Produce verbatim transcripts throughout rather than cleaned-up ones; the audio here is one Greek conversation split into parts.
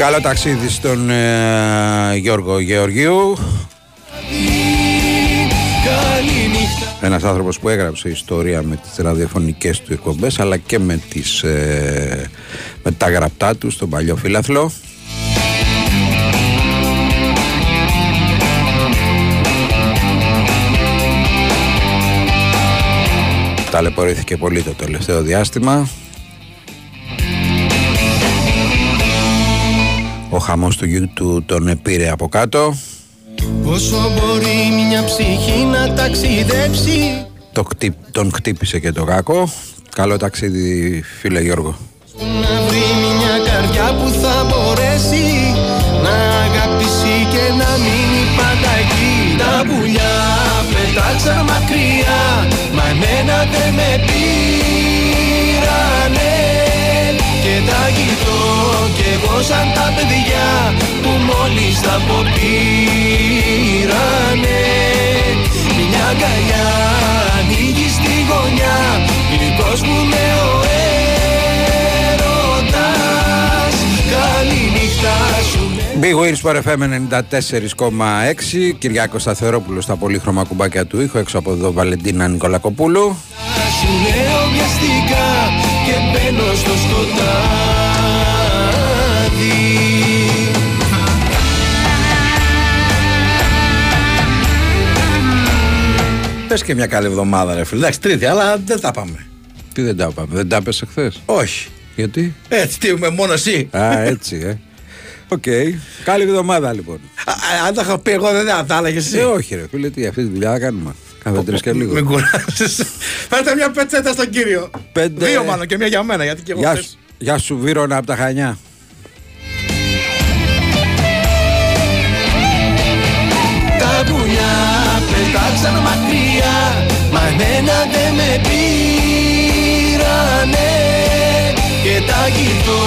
Καλό ταξίδι στον ε, Γιώργο Γεωργίου. Ένας άνθρωπος που έγραψε ιστορία με τις ραδιοφωνικές του εκπομπές, αλλά και με, τις, ε, με τα γραπτά του στον παλιό φίλαθλο. Ταλαιπωρήθηκε πολύ το τελευταίο διάστημα. Ο χαμός του YouTube τον επήρε από κάτω. Πόσο μπορεί μια ψυχή να ταξιδέψει. Το κτύπ, τον χτύπησε και το γάκο. Καλό ταξίδι, φίλε Γιώργο. Να βρει μια καρδιά που θα μπορέσει να αγαπήσει και να μείνει πάντα εκεί. Τα πουλιά πετάξαν μακριά, μα εμένα δεν με πήρανε. Και τα κοιτώ κι εγώ σαν τα παιδιά που μόλις τα αποπήρανε. Μια αγκαλιά ανοίγει στη γωνιά, γλυκός μου με ο έρωτας. Καληνύχτα σου. Big Winsport εφ εμ ενενήντα τέσσερα κόμμα έξι. Κυριάκος Σταθερόπουλος στα πολύχρωμα κουμπάκια του ήχο. Έξω από εδώ Βαλεντίνα Νικολακοπούλου. Σου λέω βιαστικά και μπαίνω στο σκοτάδι. Πες και μια καλή εβδομάδα ρε φίλε. Εντάξει, Τρίτη, αλλά δεν τα πάμε. Τι δεν τα πάμε, δεν τα πέσε χθες? Όχι. Γιατί? Έτσι, τι είμαι μόνο εσύ. Α, έτσι ε. Οκ. Okay. Καλή εβδομάδα λοιπόν. Α, αν τα είχα πει εγώ δεν θα τα άλλαγες εσύ. Ε, όχι ρε φίλε, τι, αυτή τη δουλειά θα κάνουμε. Κάθε τρεις και λίγο. Μην κουράζεις. Φέρτε μια πετσέτα στον κύριο. Πέντε... Δύο μάλλον και μια για μένα. Γιατί και εγώ γεια, θες... γεια σου Βύρονα από τα Χανιά. Τα πουλιά πετάξαν μακριά, μα εμένα δεν με πήρανε. Και τα κοιτώ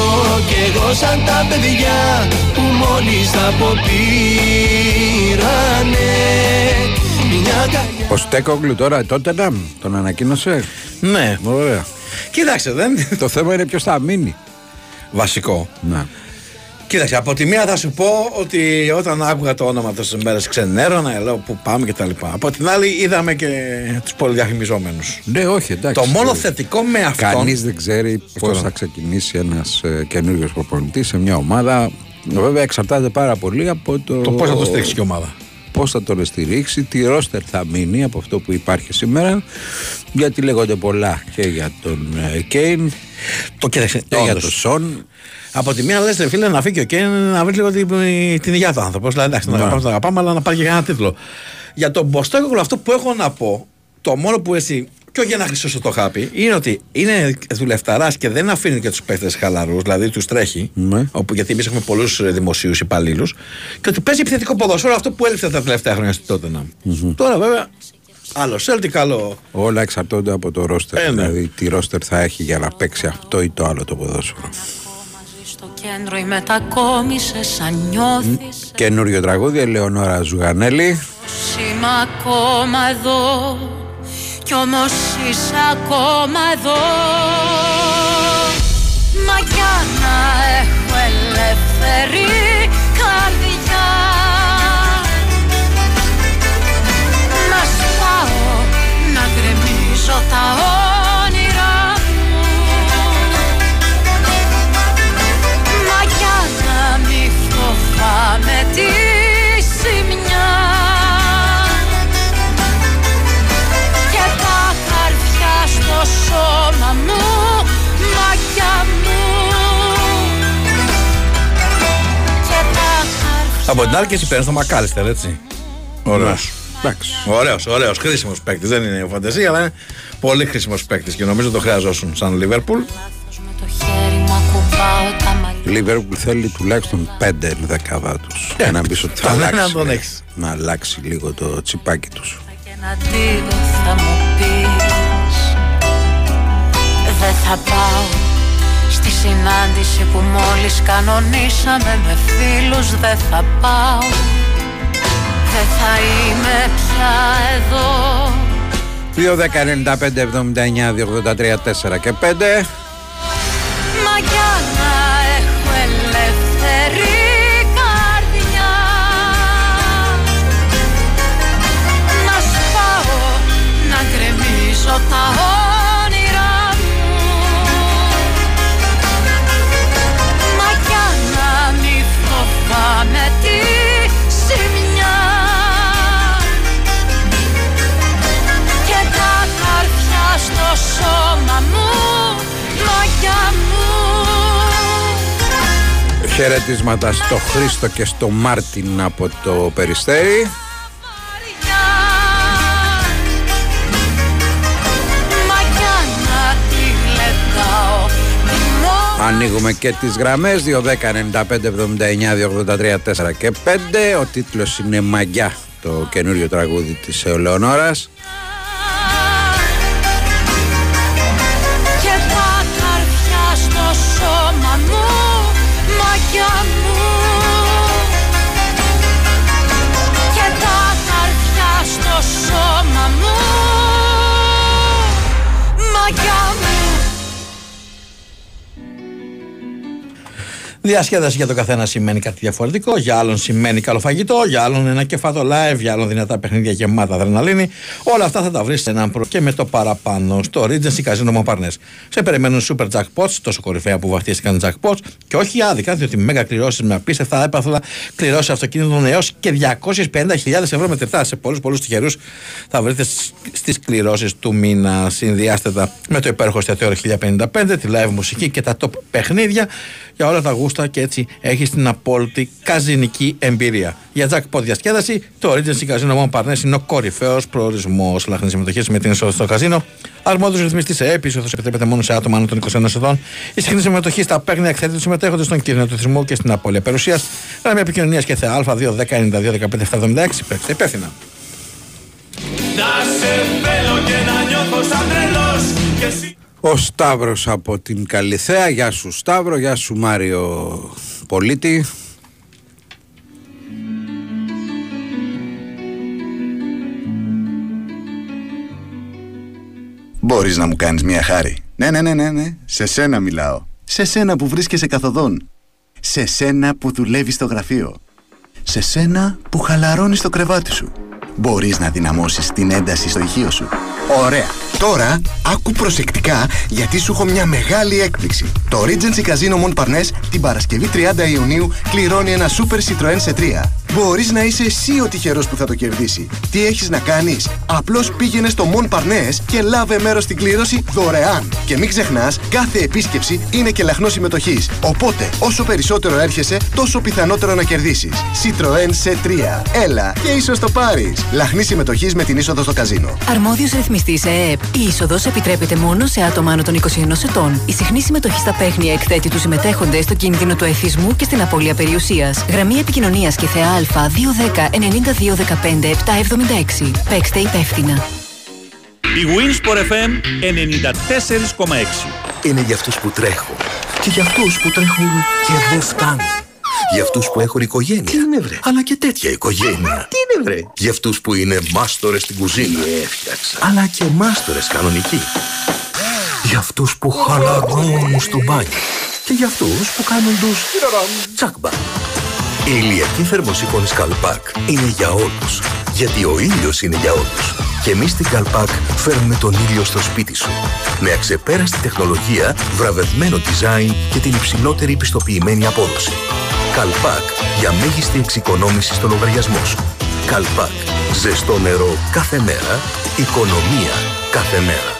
κι εγώ σαν τα παιδιά που μόλις τα αποπήρανε. Ο Στέκογλου τώρα τότε να τον ανακοίνωσε. Ναι. Ωραία. Κοίταξε, δεν... το θέμα είναι ποιος θα μείνει. Βασικό. Να. Κοίταξε, από τη μία θα σου πω ότι όταν άκουγα το όνομα τόσες μέρες ξενέρωνα, λέω που πάμε κτλ. Από την άλλη είδαμε και τους πολυδιαφημιζόμενους. Ναι, όχι, εντάξει. Το μόνο θετικό με αυτόν. Κανείς δεν ξέρει πώς θα ξεκινήσει ένας ε, καινούριος προπονητής σε μια ομάδα. Βέβαια εξαρτάται πάρα πολύ από το. Το πώς θα το στρίξει η ομάδα. Πώς θα τον στηρίξει, τι ρόστερ θα μείνει από αυτό που υπάρχει σήμερα, γιατί λέγονται πολλά και για τον Κέιν, το και για τον Σον. Από τη μία λες ρε φίλε να φύγει ο Κέιν να βρει λίγο την υγεία του άνθρωπο. Δηλαδή εντάξει, να αγαπάμε, να αγαπάμε, αλλά να πάρει και κανένα τίτλο. Για τον Ποστέκογλου αυτό που έχω να πω, το μόνο που έτσι, και όχι για να χρυσώσω το χάπι, είναι ότι είναι δουλευταράς και δεν αφήνει και τους παίχτες χαλαρούς, δηλαδή τους τρέχει, mm. όπου, γιατί εμείς έχουμε πολλούς δημοσίους υπαλλήλους, και ότι παίζει επιθετικό ποδοσφαίρο, αυτό που έλειψε τα τελευταία χρόνια στην Τότεναμ. Mm-hmm. Τώρα βέβαια, άλλο Celtic, άλλο. Όλα εξαρτώνται από το ρόστερ. Ε, ναι. Δηλαδή, τι ρόστερ θα έχει για να παίξει αυτό ή το άλλο το ποδόσφαιρο. Καινούριο τραγούδι, Ελεονόρα Ζουγανέλη. Κι όμως είσαι ακόμα εδώ. Μα για να έχω ελεύθερη καρδιά, να σπάω, να γκρεμίζω τα όνειρά μου. Μα για να μη φοβάμαι τη ζημιά. Σώμα μου, μάτια μου. Από την άλλη και εσύ παίρνεις τον Μακάλιστερ, έτσι. Ωραίος. Ωραίος, ωραίος, χρήσιμος παίκτης. Δεν είναι φαντασία, αλλά είναι πολύ χρήσιμος παίκτης. Και νομίζω το χρειαζόσουν σαν Λίβερπουλ. Η Λίβερπουλ θέλει τουλάχιστον πέντε ενδεκαδά τους. Για να πεις ότι θα αλλάξει, να αλλάξει λίγο το τσιπάκι τους. Δεν θα πάω στη συνάντηση που μόλις κανονίσαμε με φίλους. Δεν θα πάω. Δεν θα είμαι πια εδώ. δύο δέκα ενενήντα πέντε εβδομήντα εννιά διακόσια ογδόντα τρία τέσσερα και πέντε. Μα για να έχω ελεύθερη Χαιρετίσματα στο Χρήστο και στο Μάρτιν από το Περιστέρι. Ανοίγουμε και τις γραμμές δύο δέκα ενενήντα πέντε εβδομήντα εννιά διακόσια ογδόντα τρία τέσσερα και πέντε. Ο τίτλος είναι Μαγιά, το καινούριο τραγούδι της Ελεονόρας. Διασκέδαση για τον καθένα σημαίνει κάτι διαφορετικό. Για άλλον σημαίνει καλό φαγητό, για άλλον ένα κεφάτο live, για άλλον δυνατά παιχνίδια γεμάτα αδρεναλίνη. Όλα αυτά θα τα βρεις σε έναν προ και με το παραπάνω στο Regency Casino Mont Parnès. Σε περιμένουν super jackpots, τόσο κορυφαία που βαφτίστηκαν jackpots, και όχι άδικα, διότι με μέγα κληρώσεις με απίστευτα έπαθλα, κληρώσεις αυτοκίνητων έως και διακόσιες πενήντα χιλιάδες ευρώ μετρητά. Σε πολλούς πολλούς τυχερούς θα βρείτε στις κληρώσεις του μήνα. Συνδυάστε τα με το υπέροχο εστιατόριο χίλια πενήντα πέντε, τη live μουσική και τα top παιχνίδια για όλα τα γούστα. Και έτσι έχεις την απόλυτη καζινική εμπειρία. Για jackpot διασκέδαση, το Regency Casino Mont Parnès είναι ο κορυφαίος προορισμός. Λαχνή συμμετοχή με την είσοδο στο καζίνο. Αρμόδιος ρυθμιστής ΕΕΠ, είσοδος επιτρέπεται μόνο σε άτομα άνω των είκοσι ενός ετών. Η συχνή συμμετοχή στα παίγνια εκθέτει τους συμμετέχοντες στον κίνδυνο του θυσμού και στην απώλεια περιουσίας. Γραμμή επικοινωνίας και θεά Α2 10 92 15 776. Παίξτε υπεύθυνα. Ο Σταύρος από την Καλυθέα. Γεια σου Σταύρο, γεια σου Μάριο Πολίτη. Μπορείς να μου κάνεις μια χάρη? Ναι, ναι, ναι, ναι, ναι, σε σένα μιλάω. Σε σένα που βρίσκεσαι καθοδόν. Σε σένα που δουλεύεις στο γραφείο. Σε σένα που χαλαρώνεις το κρεβάτι σου. Μπορείς να δυναμώσεις την ένταση στο ηχείο σου. Ωραία! Τώρα, άκου προσεκτικά, γιατί σου έχω μια μεγάλη έκπληξη. Το Regency Casino Mont Parnès την Παρασκευή τριάντα Ιουνίου κληρώνει ένα Super Citroën σι τρία. Μπορείς να είσαι εσύ ο τυχερός που θα το κερδίσει. Τι έχεις να κάνεις? Απλώς πήγαινε στο Mont Parnès και λάβε μέρος στην κλήρωση δωρεάν. Και μην ξεχνάς, κάθε επίσκεψη είναι και λαχνό συμμετοχής. Οπότε, όσο περισσότερο έρχεσαι, τόσο πιθανότερο να κερδίσεις. Citroën σι τρία. Έλα και ίσως το πάρεις. Λαχνή συμμετοχής με την είσοδο στο καζίνο. Αρμόδιος ρυθμιστής ΕΕΠ. Η είσοδος επιτρέπεται μόνο σε άτομα άνω των είκοσι ενός ετών. Η συχνή συμμετοχή στα παίχνια εκθέτει τους συμμετέχοντες στο κίνδυνο του εθισμού και στην απώλεια περιουσίας. Γραμμή επικοινωνίας και θεά Α2 10 92 15 776. Παίξτε υπεύθυνα. Η Winsport εφ εμ ενενήντα τέσσερα κόμμα έξι. Είναι για αυτούς που τρέχουν και για αυτούς που τρέχουν και δεν φτάνουν. Για αυτούς που έχουν οικογένεια. Τι είναι βρε? Αλλά και τέτοια οικογένεια. Τι είναι βρε? Για αυτούς που είναι μάστορες στην κουζίνα. Τι έφτιαξα? Αλλά και μάστορες κανονικοί. Για αυτούς που χαλαρώνουν στο μπάνι. Και για αυτούς που κάνουν τους τσάκμπα. Η ηλιακή θερμοσύφωνης Calpak είναι για όλους. Γιατί ο ήλιος είναι για όλους. Και εμείς στην Calpak φέρνουμε τον ήλιο στο σπίτι σου. Με αξεπέραστη τεχνολογία, βραβευμένο design και την υψηλότερη επιστοποιημένη απόδοση. Calpak, για μέγιστη εξοικονόμηση στο λογαριασμό σου. Calpak, ζεστό νερό κάθε μέρα, οικονομία κάθε μέρα.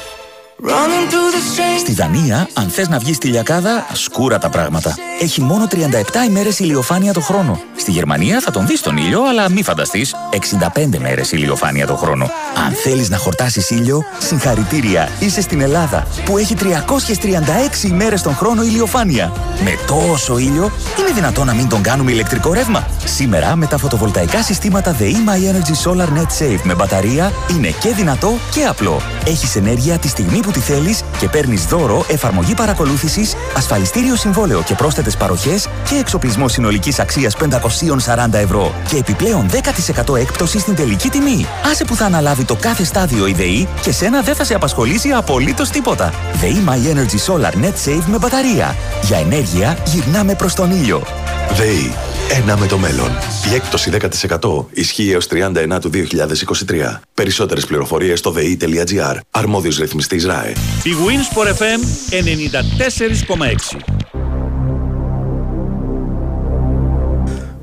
Στη Δανία, αν θες να βγεις στη λιακάδα, σκούρα τα πράγματα. Έχει μόνο τριάντα επτά ημέρες ηλιοφάνεια το χρόνο. Στη Γερμανία θα τον δεις τον ήλιο, αλλά μη φανταστείς, εξήντα πέντε μέρες ηλιοφάνεια το χρόνο. Αν θέλεις να χορτάσεις ήλιο, συγχαρητήρια, είσαι στην Ελλάδα, που έχει τριακόσιες τριάντα έξι ημέρες τον χρόνο ηλιοφάνεια. Με τόσο ήλιο, είναι δυνατό να μην τον κάνουμε ηλεκτρικό ρεύμα? Σήμερα, με τα φωτοβολταϊκά συστήματα ΔΕΗ My Energy Solar Net Save με μπαταρία, είναι και δυνατό και απλό. Έχεις ενέργεια τη στιγμή που τη θέλεις και παίρνεις δώρο, εφαρμογή παρακολούθησης, ασφαλιστήριο συμβόλαιο και πρόσθετες παροχές και εξοπλισμό συνολικής αξίας πεντακόσια σαράντα ευρώ και επιπλέον δέκα τοις εκατό έκπτωση στην τελική τιμή. Άσε που θα αναλάβει το κάθε στάδιο η ΔΕΗ και σένα δεν θα σε απασχολήσει απολύτως τίποτα. ΔΕΗ My Energy Solar Net Save με μπαταρία. Για ενέργεια γυρνάμε προς τον ήλιο. ΔΕΗ. Ένα με το μέλλον. Η έκπτωση δέκα τοις εκατό ισχύει έως τριάντα εννέα του δύο χιλιάδες είκοσι τρία. Περισσότερες πληροφορίες στο δε ι τελεία τζι άρ. Αρμόδιος ρυθμιστής ΡΑΕ. Η Winsport εφ εμ ενενήντα τέσσερα κόμμα έξι.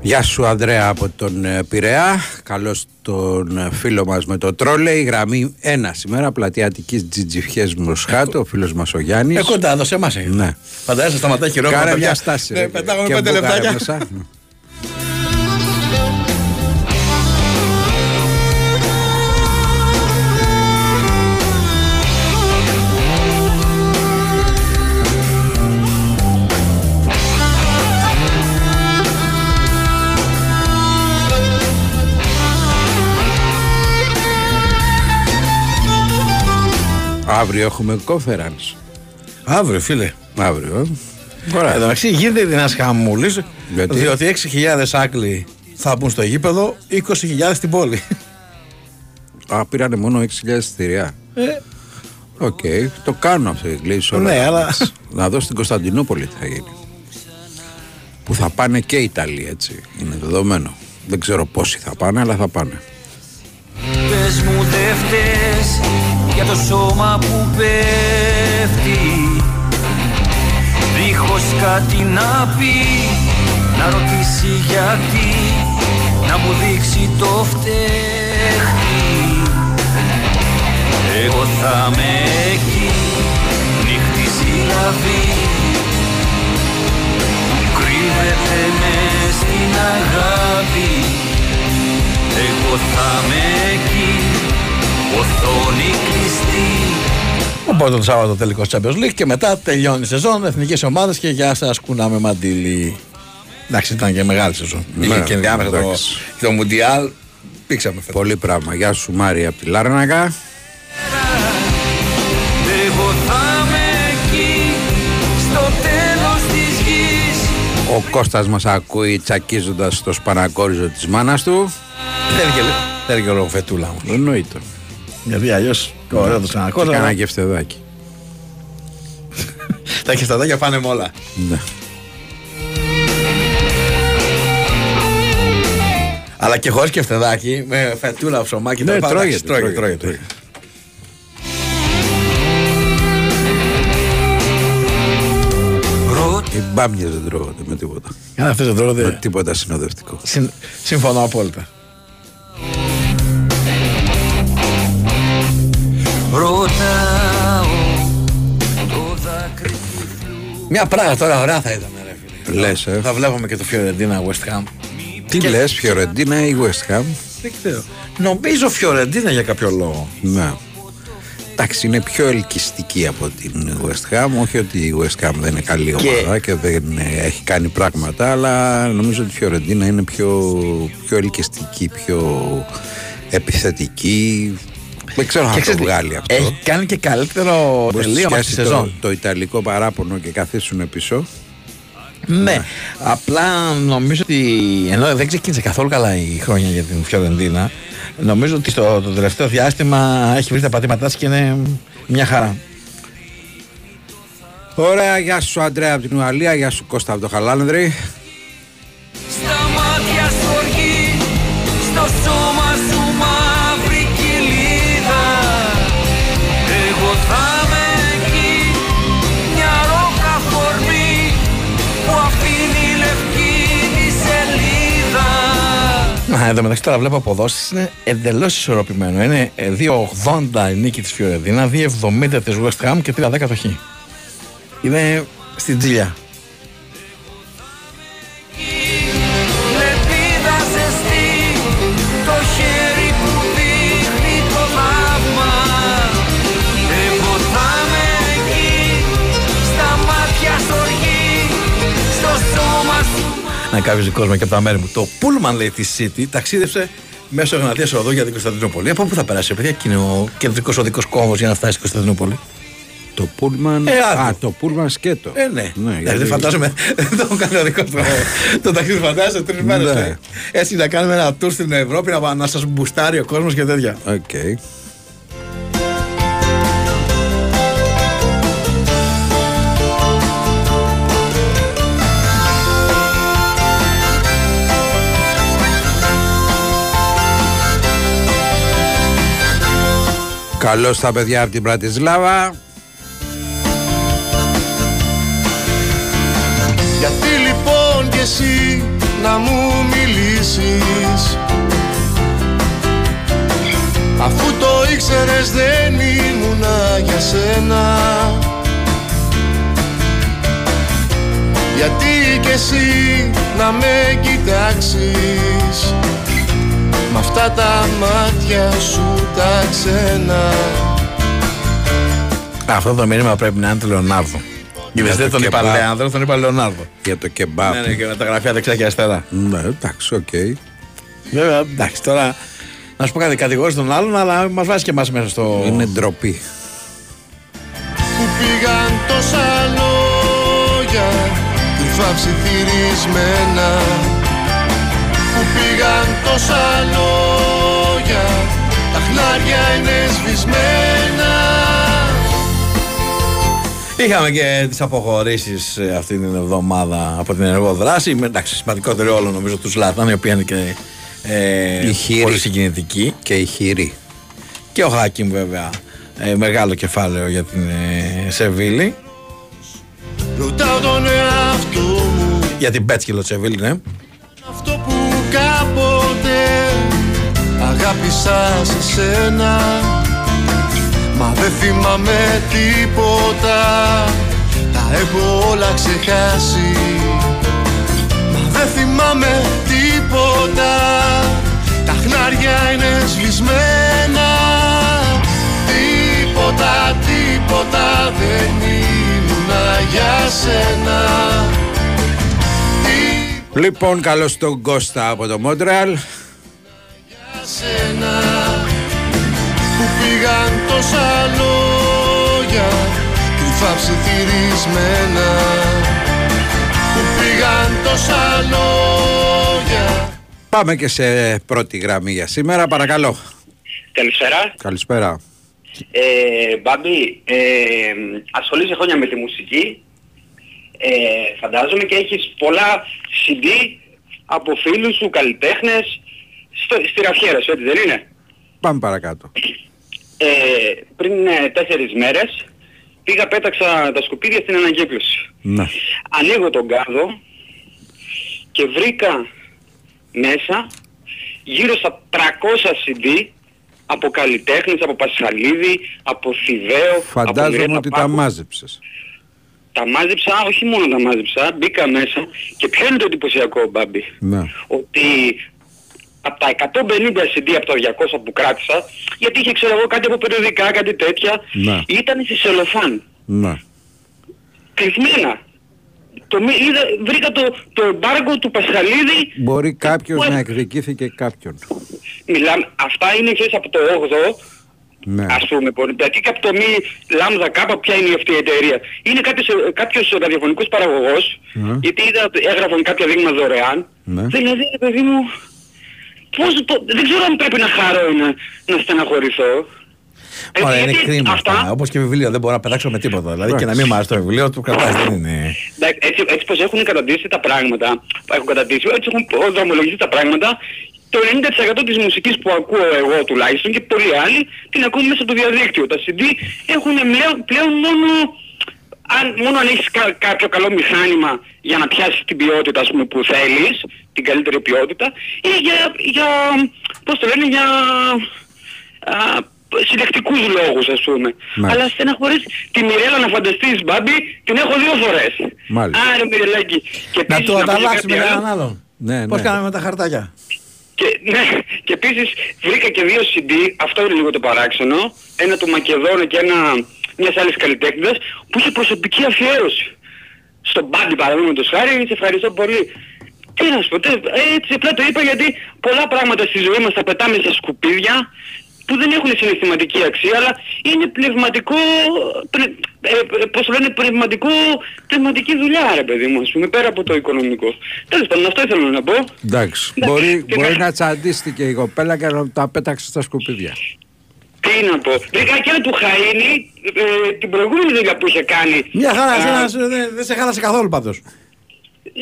Γεια σου Ανδρέα από τον Πειραιά. Καλώς τον φίλο μας με το τρόλεϊ. Γραμμή ένα σήμερα, πλατεία Αττικής, Τζιτζιφιές Μοσχάτο. Ο φίλος μας ο Γιάννης. Ε, κοντά, δώσε εμάς. Ναι. Φαντάζεσαι, σταματάει χειρόφωνα. Κάρα μια στάση. Ναι, πετάγαμε πέντε λεπτάκια. Αύριο έχουμε conference. Αύριο, φίλε. Αύριο. Ωραία. Εντάξει, γίνεται ένα χαμούλη. Διότι έξι χιλιάδες άκλοι θα μπουν στο γήπεδο, είκοσι χιλιάδες στην πόλη. Α, πήρανε μόνο έξι χιλιάδες εισιτήρια. Οκ, okay, το κάνω αυτό οι Εγγλέζοι. Ναι, αλλά. Να δω στην Κωνσταντινούπολη τι θα γίνει. Που θα πάνε και οι Ιταλοί, έτσι. Είναι δεδομένο. Δεν ξέρω πόσοι θα πάνε, αλλά θα πάνε. Πες μου δε φταίς για το σώμα που πέφτει, δίχως κάτι να πει, να ρωτήσει γιατί, να μου δείξει το φταίχτη. Εγώ θα με εκεί, νύχτη συλλαβή, που κρύβεται μες στην αγάπη. Εγώ θα με εκεί, οθόνη κλειστή. Οπότε το Σάββατο τελικό Champions League και μετά τελειώνει η σεζόν, εθνικές ομάδες και γεια σας, κουνάμε μαντήλι. Εντάξει, ήταν και μεγάλη σεζόν. Είχε και ενδιάμεσα το, το Μουντιάλ. Πήξαμε φέτος. Πολύ πράγμα. Γεια σου Μάρια από τη Λάρνακα. Εγώ θα με εκεί, στο τέλος της γης. Ο Κώστας μας ακούει τσακίζοντας το σπανακόριζο της μάνας του. Θέλει και λόγω φετούλα όμως. Εννοείται. Γιατί αλλιώς το ωραίο το ξανακόζαμε. Κάνα και φτεδάκι. Τα κεφτεδάκια φάνε με όλα. Αλλά και χωρίς κεφτεδάκι, με φετούλα, ψωμάκι. Ναι, τρώγεται. Οι μπάμιες δεν τρώγονται με τίποτα. Αυτές δεν τρώγονται. Με τίποτα συνοδευτικό. Συμφωνώ απόλυτα. Μια πράγμα τώρα ωραία θα ήταν, ρε φίλε. Λες, ε. Θα βλέπαμε και το Φιωρεντίνα West Ham. Τι και... λες, Φιωρεντίνα ή West Ham? Δεν ξέρω. Νομίζω Φιωρεντίνα για κάποιο λόγο. Ναι. Εντάξει, είναι πιο ελκυστική από την West Ham. Όχι ότι η West Ham δεν είναι καλή ομάδα και, και δεν έχει κάνει πράγματα, αλλά νομίζω ότι η Φιωρεντίνα είναι πιο, πιο ελκυστική, πιο επιθετική. Δεν ξέρω αν θα το βγάλει αυτό. Έχει κάνει και καλύτερο τελείωμα στη σεζόν. Το, το ιταλικό παράπονο και καθίσουν πίσω. Ναι, ναι. Απλά νομίζω ότι ενώ δεν ξεκίνησε καθόλου καλά η χρόνια για την Φιωρεντίνα, νομίζω ότι στο το τελευταίο διάστημα έχει βρει τα πατήματά και είναι μια χαρά. Ωραία, γεια σου Αντρέα από την Ουαλία, γεια σου Κώστα από το Χαλάνδρη. Στα μάτια στοργή, στο σώμα σου μαύρη κοιλίδα, εγώ θα με εκεί, μια ρόχα φορμή που αφήνει λευκή τη σελίδα. Να, εν τω μεταξύ τώρα βλέπω αποδόσεις, είναι εντελώς ισορροπημένο. Είναι δύο ογδόντα η νίκη της Φιωρεντίνα, δύο εβδομήντα της West Ham και τρία δέκα το Χ. Είναι στην τζίλια. Να κάποιος κόσμο και από τα μέρη μου. Το Πούλμαν, λέει, τη City ταξίδευσε μέσω Εγνατίας οδού για την Κωνσταντινούπολη. Από πού θα περάσει, παιδιά, και είναι ο κεντρικός οδικός κόμβος για να φτάσει στην Κωνσταντινούπολη? Το Πούλμαν. Ε, α, το Πούλμαν σκέτο. Ε, ναι. ναι γιατί... Δεν φαντάζομαι. Δεν το έχω κάνει οδικό τρόπο. Το ταξίδι φαντάζεσαι τρεις μέρες. Ναι. Έτσι να κάνουμε ένα tour στην Ευρώπη, να, να σας μπουστάρει ο κόσμος και τέτοια. Okay. Καλώς τα παιδιά από την Πρατισλάβα. Γιατί λοιπόν και εσύ να μου μιλήσεις, αφού το ήξερες δεν ήμουνα για σένα? Γιατί κι εσύ να με κοιτάξεις μ' αυτά τα μάτια σου τα ξένα? Αυτό το μήνυμα πρέπει να είναι του Λεωνάρδου. Δεν τον είπα Λεάνδρο, τον είπα Λεωνάρδο. Για το κεμπάπ. Ναι, ναι, και με τα γραφεία δεξιά και αριστερά. Ναι, εντάξει, οκ. Okay. Βέβαια, εντάξει, τώρα να σου πω κάτι, κατηγόρηση των άλλων, αλλά μας βάζει και εμάς μέσα στο. Είναι ντροπή. Που πήγαν τόσα λόγια, κρυφά ψιθυρισμένα. Που πήγαν τόσα λόγια, τα χνάρια είναι σβησμένα. Είχαμε και τις αποχωρήσεις αυτή την εβδομάδα από την ενεργό δράση. Εντάξει, σημαντικότερη όλων νομίζω του Σλάταν, η οποία είναι και ε, πολύ συγκινητική. Και η χειρή. Και ο Χάκιμ βέβαια. Ε, μεγάλο κεφάλαιο για την ε, Σεβίλη. Ρωτάω τον εαυτό μου. Για την Πέτσκυλο Σεβίλη, ναι. Αυτό που κάποτε αγάπησα σε σένα. Μα δεν θυμάμαι τίποτα, τα έχω όλα ξεχάσει. Μα δεν θυμάμαι τίποτα, τα χνάρια είναι σβησμένα. Τίποτα, τίποτα δεν ήμουνα για σένα. Λοιπόν, καλώς τον Κώστα από το Μόντρεαλ. Για σένα. Που πήγαν τόσα λόγια, κρυφά ψιθυρισμένα. Που πήγαν τόσα λόγια. Πάμε και σε πρώτη γραμμή για σήμερα, παρακαλώ. Καλησπέρα. Καλησπέρα. Ε, Μπάμπη, ε, ασχολείσαι χρόνια με τη μουσική, ε, φαντάζομαι, και έχεις πολλά σι ντι από φίλους σου, καλλιτέχνες, στο, στη ραφιέρα σου, έτσι δεν είναι? Πάμε παρακάτω. Ε, πριν τέσσερις μέρες πήγα, πέταξα τα σκουπίδια στην ανακύκλωση. Να. Ανοίγω τον κάδο και βρήκα μέσα γύρω στα τριακόσια σι ντι από καλλιτέχνες, από Πασχαλίδη, από Θηβαίο. Φαντάζομαι από ότι Πάκου. Τα μάζεψες. Τα μάζεψα, όχι μόνο τα μάζεψα, μπήκα μέσα και ποιο είναι το εντυπωσιακό, Μπάμπη? Να. Ότι από τα εκατόν πενήντα σι ντι, από τα διακόσια που κράτησα, γιατί είχε, ξέρω εγώ, κάτι από περιοδικά, κάτι τέτοια, να, ήταν σε σελοφάν. Να. Κλεισμένα. Το, είδα, βρήκα το, το εμπάργκο του Πασχαλίδη. Μπορεί κάποιος που να εκδικήθηκε κάποιον. Μιλάμε, αυτά είναι χωρίς από το όγδοο, ναι, ας πούμε, γιατί και από το μη λάμδα κάπα, ποια είναι αυτή η εταιρεία. Είναι κάποιος, κάποιος ραδιοφωνικός παραγωγός, ναι, γιατί είδα, έγραφαν κάποια δείγμα δωρεάν. Ναι. Δηλαδή, παιδί μου, πώς, το, δεν ξέρω αν πρέπει να χαρώ ή να, να στεναχωρηθώ. Ωραία, είναι κρίμα αυτά. Αυτά... Όπως και βιβλίο, δεν μπορώ να πετάξω με τίποτα. Δηλαδή, και να μην μ' αρέσει το βιβλίο, το κρατάς, δεν είναι. Έτσι, έτσι πως έχουν καταντήσει τα πράγματα, έχουν καταντήσει, έτσι έχουν δρομολογηθεί τα πράγματα, το ενενήντα τοις εκατό της μουσικής που ακούω εγώ τουλάχιστον, και πολλοί άλλοι, την ακούμε μέσα από το διαδίκτυο. Τα σι ντι έχουν πλέον, πλέον μόνο, αν, μόνο αν έχεις κα, κάποιο καλό μηχάνημα για να πιάσεις την ποιότητα, ας πούμε, που θέλεις, την καλύτερη ποιότητα, ή για, για πώς το λένε, για... Α, συλλεκτικούς λόγους, ας πούμε. Μάλιστα. Αλλά στεναχωρείς τη Μιρέλα, να φανταστείς, Μπάμπη, την έχω δύο φορές. Μάλιστα. Άρα, Μιρελάκη. Και να το ανταλλάξουμε με έναν άλλον. Ναι, πώς, ναι, κάναμε με τα χαρτάκια. Και, ναι, και επίσης βρήκα και δύο σι ντι, αυτό είναι λίγο το παράξενο, ένα του Μακεδόνα και ένα μιας άλλης καλλιτέχνης, που είχε προσωπική αφιέρωση. Στον Μπάμπη, παραδείγματος χάρη, σε ευχαριστώ πολύ. Τι να σου πω, έτσι απλά το είπα, γιατί πολλά πράγματα στη ζωή μας τα πετάμε στα σκουπίδια, που δεν έχουν συναισθηματική αξία, αλλά είναι πνευματικό, πνε, ε, πώς λένε, πνευματικό, πνευματική δουλειά, ρε παιδί μου, ας πούμε, πέρα από το οικονομικό. Τέλος πάντων, αυτό ήθελα να πω. Εντάξει, μπορεί, μπορεί να, να τσαντίστηκε η κοπέλα και να τα πέταξε στα σκουπίδια. Τι να πω, βρήκα και ένα του Χαΐλη, ε, την προηγούμενη δουλειά που είχε κάνει. Μια χαρά, δεν δε, δε σε χάλασε καθόλου πάντως.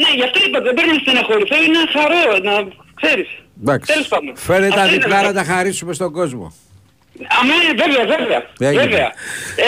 Ναι, γι' αυτό είπα, δεν πρέπει να στεναχωρηθώ, είναι ένα χαρό, να ξέρεις. Φέρε τα διπλάρα να τα χαρίσουμε στον κόσμο. Αμέ, βέβαια, βέβαια. Έγινε, βέβαια.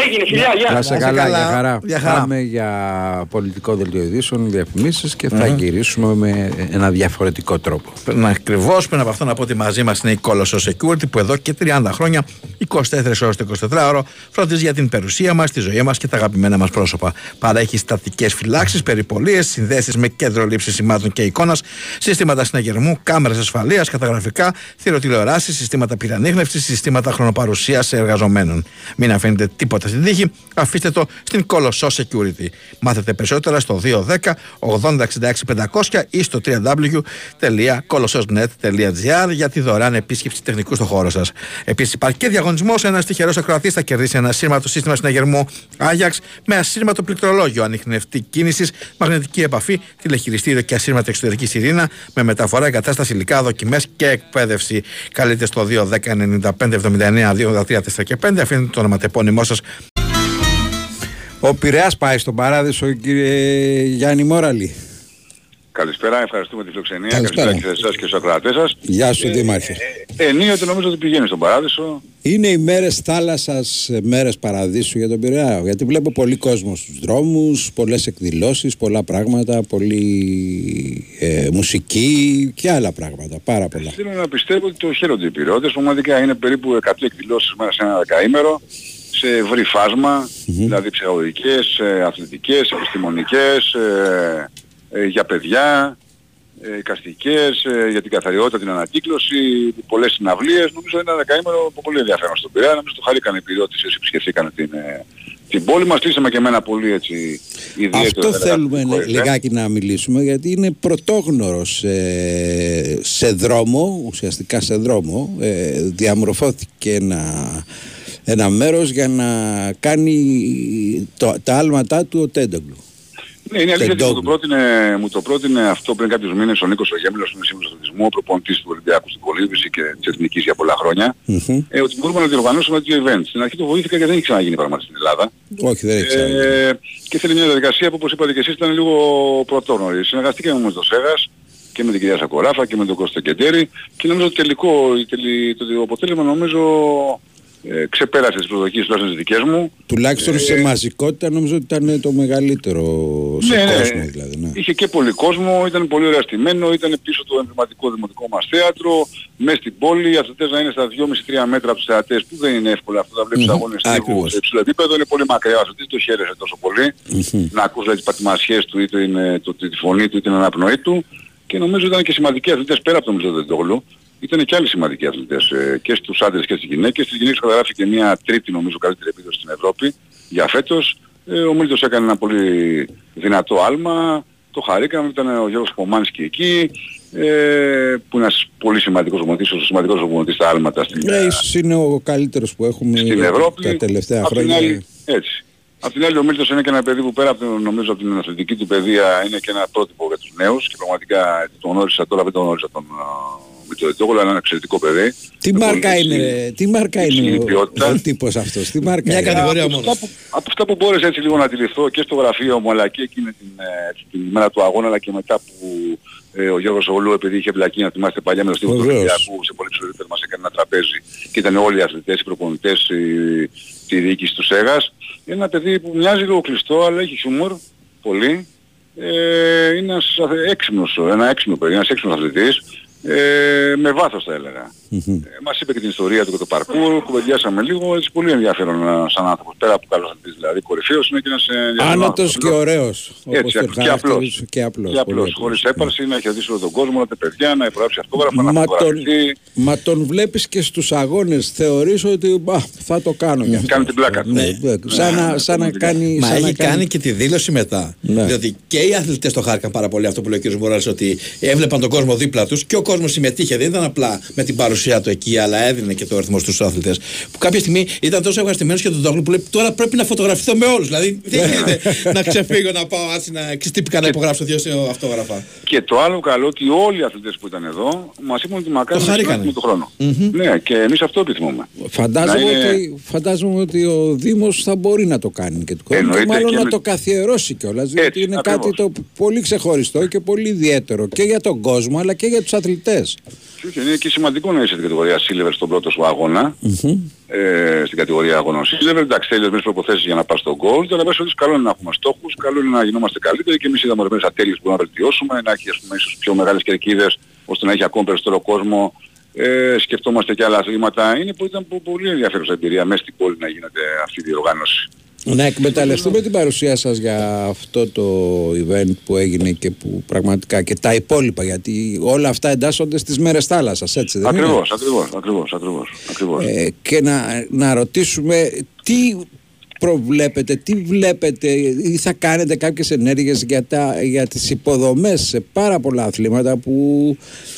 Έγινε φιλιά, γεια. Να σε καλά, για χαρά. Για χαρά. Πάμε για πολιτικό δελτίο ειδήσεων, διαφημίσεις και θα mm. γυρίσουμε με ένα διαφορετικό τρόπο. Ακριβώς πριν από αυτό να πω ότι μαζί μας είναι η Colossus Security που εδώ και τριάντα χρόνια, είκοσι τέσσερις ώρες το εικοσιτετράωρο, φροντίζει για την περιουσία μας, τη ζωή μας και τα αγαπημένα μας πρόσωπα. Παρέχει στατικές φυλάξεις, περιπολίες, συνδέσεις με κέντρο λήψης σημάτων και εικόνας, συστήματα συναγερμού, κάμερες ασφαλείας, καταγραφικά, θηροτηλεοράσεις, συστήματα πυρανίχνευσης, συστήματα χρονοπαρουσίας εργαζομένων. Μην αφήνετε τίποτα στην τύχη, αφήστε το στην Colossus Security. Μάθετε περισσότερα στο δύο ένα μηδέν ογδόντα εξήντα έξι πεντακόσια ή στο double-u double-u double-u τελεία colossus net τελεία gr για τη δωρεάν επίσκεψη τεχνικού στο χώρο σας. Επίσης υπάρχει και διαγωνισμός. Ένας τυχερός ακροατής θα κερδίσει ένα ασύρματο σύστημα συναγερμού Ajax με ασύρματο πληκτρολόγιο, ανιχνευτή κίνησης, μαγνητική επαφή, τηλεχειριστήριο και ασύρματη εξωτερική σιρήνα με μεταφορά, εγκατάσταση υλικά, δοκιμές και εκπαίδευση. Καλείτε στο δύο ένα μηδέν εννιά πέντε εβδομήντα εννιά δύο τρία τέσσερα και πέντε. Αφήνετε το ονοματεπώνυμό σας. Ο Πειραιάς πάει στον παράδεισο, κύριε Γιάννη Μοραλή. Καλησπέρα, ευχαριστούμε την φιλοξενία. Καλησπέρα και εσάς και στους ακροατές σας. Γεια σου, ε, Δήμαρχε. Ε, ενίοτε νομίζω ότι πηγαίνει στον παράδεισο. Είναι οι μέρες θάλασσας, μέρες παραδείσου για τον Πειραιά. Γιατί βλέπω πολύ κόσμο στους δρόμους, πολλές εκδηλώσεις, πολλά πράγματα, πολλή ε, μουσική και άλλα πράγματα. Πάρα πολλά. Θέλω να πιστεύω ότι το χαίρονται οι Πειραιώτες. Ομαδικά είναι περίπου εκατό εκδηλώσεις μέσα σε ένα δεκαήμερο. Σε ευρύ φάσμα, mm-hmm. δηλαδή ψυχολογικές, αθλητικές, επιστημονικές. Ε, για παιδιά, εικαστικές, για την καθαριότητα, την ανακύκλωση, πολλές συναυλίες. Νομίζω είναι ένα δεκαήμερο πολύ ενδιαφέρον στον Πειραιά. Νομίζω το χαρήκανε οι Πειραιώτες όσοι επισκεφθήκαν την, την πόλη μας. Κλείσαμε και με ένα πολύ έτσι ιδιαίτερο... Αυτό θέλουμε ναι, λιγάκι να μιλήσουμε, γιατί είναι πρωτόγνωρο σε, σε δρόμο, ουσιαστικά σε δρόμο. Ε, διαμορφώθηκε ένα... ένα μέρος για να κάνει το, τα άλματά του ο Τέντεγλου. Ναι, είναι αλήθεια ότι μου το, πρότεινε, μου το πρότεινε αυτό πριν κάποιους μήνες ο Νίκος Λαγιάμπηλος, είναι σύμβουλος αθλητισμού, προπονητής του Ολυμπιακού στην Πολύβηση και της Εθνικής για πολλά χρόνια, mm-hmm. ε, ότι μπορούμε να διοργανώσουμε ένα τέτοιο event. Στην αρχή το βοήθηκα γιατί δεν έχει ξαναγίνει πράγματι στην Ελλάδα. Όχι, δεν έχει ξαναγίνει. Ε, και θέλει μια διαδικασία που όπως είπατε και εσείς ήταν λίγο πρωτόγνωρη. Συνεργαστήκαμε όμως το Σέρα και με την κυρία Σακοράφα και με τον Κώστο Κεντζέρι και νομίζω το τελικό, το αποτέλεσμα νομίζω... Ε, ξεπέρασε τις προσδοκίες τουλάχιστον τις δικές μου. Τουλάχιστον ε, σε μαζικότητα νομίζω ότι ήταν το μεγαλύτερο σε ναι, κόσμο δηλαδή. Ναι. Είχε και πολύ κόσμο, ήταν πολύ ωραία στημένο, ήταν πίσω το εμβληματικό δημοτικό μας θέατρο, μέσα στην πόλη, οι αθλητές να είναι στα δυόμισι με τρία μέτρα από τους θεατές που δεν είναι εύκολο αυτό, τα βλέπεις mm-hmm. αγώνες στίγου, σε υψηλό επίπεδο, είναι πολύ μακριά, ο αθλητής το χαίρεσε τόσο πολύ, mm-hmm. να ακούς δηλαδή, τις πατημασιές του, είτε είναι, το, τη φωνή του, είτε την αναπνοή του και νομίζω ήταν και σημαντικοί αθλητές πέρα από τον Μίλτο Τέντεγλου. Ήταν και άλλοι σημαντικοί αθλητές και στους άντρες και στις γυναίκες. Στις γυναίκες καταγράφει και μια τρίτη νομίζω καλύτερη επίδοση στην Ευρώπη για φέτος. Ο Μίλτος έκανε ένα πολύ δυνατό άλμα. Το χαρήκαμε. Ήταν ο Γιώργος Γεωργίου εκεί που είναι ένας πολύ σημαντικός ομονητής, ο σημαντικός ομονητής στα άλματα στην Ευρώπη. Ναι, ίσως είναι ο καλύτερος που έχουμε στην Ευρώπη τα τελευταία χρόνια. Απ' την άλλη, έτσι. Απ' την άλλη ο Μίλτος είναι και ένα παιδί που πέρα από, νομίζω, από την αθλητική του παιδεία είναι και ένα πρότυπο για τους νέους και πραγματικά τον γνώρισα τώρα, δεν τον γνώρισα τον... Τέντεγλου, ένα εξαιρετικό παιδί. Τι μάρκα είναι, τι μάρκα είναι ο τύπος αυτός, τι μάρκα είναι. Μια κατηγορία μόνο. Από αυτά που μπόρεσα έτσι λίγο να αντιληφθώ και στο γραφείο μου, αλλά και εκείνη την ημέρα του αγώνα, αλλά και μετά που ο Γιώργος Γεωργίου, επειδή είχε μπλακεί, να θυμάστε παλιά με το στίβο του Ολυμπιακού, σε πολύ ψηλό επίπεδο μας έκανε ένα τραπέζι και ήταν όλοι οι αθλητές, οι προπονητές, τη διοίκηση του ΣΕΓΑΣ. Ένα παιδί που μοιάζει λίγο κλειστό, αλλά έχει χιούμορ πολύ. Είναι ένας έξυπνος, ένα έξυπνο παιδί, ένας έξυπνος αθλητής. Ε, με βάθος θα έλεγα. Mm-hmm. Ε, μας είπε και την ιστορία του και το παρκούρ, κουβεντιάσαμε λίγο, έτσι πολύ ενδιαφέρον σαν άνθρωπος, πέρα από καλός αθλητής δηλαδή, κορυφαίος είναι και ένας ενδιαφέρον. Άνετος και ωραίος. Έτσι, και απλός. Και απλός, και απλός χωρίς έπαρση, να χαιρετήσει όλο τον κόσμο, όλα τα παιδιά, να υπογράψει αυτόγραφα, να φωτογραφηθεί. Μα τον βλέπεις και στους αγώνες, θεωρείς ότι α, θα το κάνω γι' αυτό. Κάνει την πλάκα του. Ναι. Ναι. Σαν να, σαν να κάνει... Μα έχει κάνει και τη δήλωση μετά. Διότι και οι αθλητές το χάρηκαν πάρα πολύ αυτό που λέει ο κ. Μοράλης, ότι έβλεπαν τον κόσμο δίπλα τους και ο κόσμος συμμετείχε, δεν ήταν απλά με την παρουσία του εκεί, αλλά έδινε και το αριθμό στους αθλητές. Που κάποια στιγμή ήταν τόσο ευχαριστημένος και τον Τέντεγλου που λέει: τώρα πρέπει να φωτογραφηθώ με όλους. Δηλαδή, δεν γίνεται να ξεφύγω, να πάω έτσι να ξυπνήσω, να υπογράψω δύο αυτόγραφα. Και το άλλο καλό ότι όλοι οι αθλητές που ήταν εδώ μας είπαν ότι μακάρι να συναντηθούμε τον χρόνο. Mm-hmm. Ναι, και εμείς αυτό επιθυμούμε. Φαντάζομαι, είναι... ότι, φαντάζομαι ότι ο Δήμος θα μπορεί να το κάνει και του χρόνου. Και μάλλον και να εμείς... το καθιερώσει κιόλας. Διότι έτσι, είναι ακριβώς κάτι το πολύ ξεχωριστό και πολύ ιδιαίτερο και για τον κόσμο αλλά και για τους αθλητές. Και είναι και σημαντικό να κέρδισε την κατηγορία Silver στον πρώτο σου αγώνα. Mm-hmm. Ε, στην κατηγορία αγώνων Silver. Εντάξει, θέλει ορισμένες προϋποθέσεις για να πας στο gold, αλλά μέσα ότι καλό είναι να έχουμε στόχους, καλό είναι να γινόμαστε καλύτεροι και εμείς είδαμε ορισμένες ατέλειες που μπορούμε να βελτιώσουμε, να έχει ας πούμε ίσως πιο μεγάλες κερκίδες ώστε να έχει ακόμη περισσότερο κόσμο. Ε, σκεφτόμαστε και άλλα αθλήματα. Είναι που ήταν πολύ ενδιαφέρουσα εμπειρία μέσα στην πόλη να γίνεται αυτή η διοργάνωση. Να εκμεταλλευτούμε την παρουσία σας για αυτό το event που έγινε και που πραγματικά και τα υπόλοιπα, γιατί όλα αυτά εντάσσονται στις μέρες θάλασσας, έτσι δεν είναι? Ακριβώς, ακριβώς, ακριβώς, ακριβώς. Ε, και να, να ρωτήσουμε τι προβλέπετε, τι βλέπετε ή θα κάνετε κάποιες ενέργειες για, τα, για τις υποδομές σε πάρα πολλά αθλήματα που,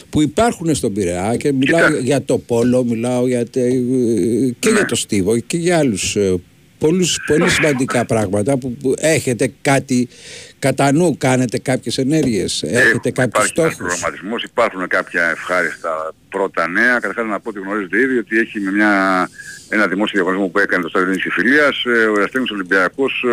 που υπάρχουν στον Πειραιά, και μιλάω Κοίτα. για το πόλο, μιλάω για τε, και ναι. για το στίβο και για άλλους Πολλούς, πολύ σημαντικά πράγματα που, που έχετε κάτι κατά νου, κάνετε κάποιες ενέργειες, έχετε ε, κάποιους στόχους. Υπάρχει προγραμματισμός, υπάρχουν κάποια ευχάριστα πρώτα νέα. Καταρχάς να πω ότι γνωρίζετε ήδη ότι έχει με μια, ένα δημόσιο διαγωνισμό που έκανε το Στάδιο Ελληνικής Συμφιλίας, ο Εραστέχνης Ολυμπιακός ε,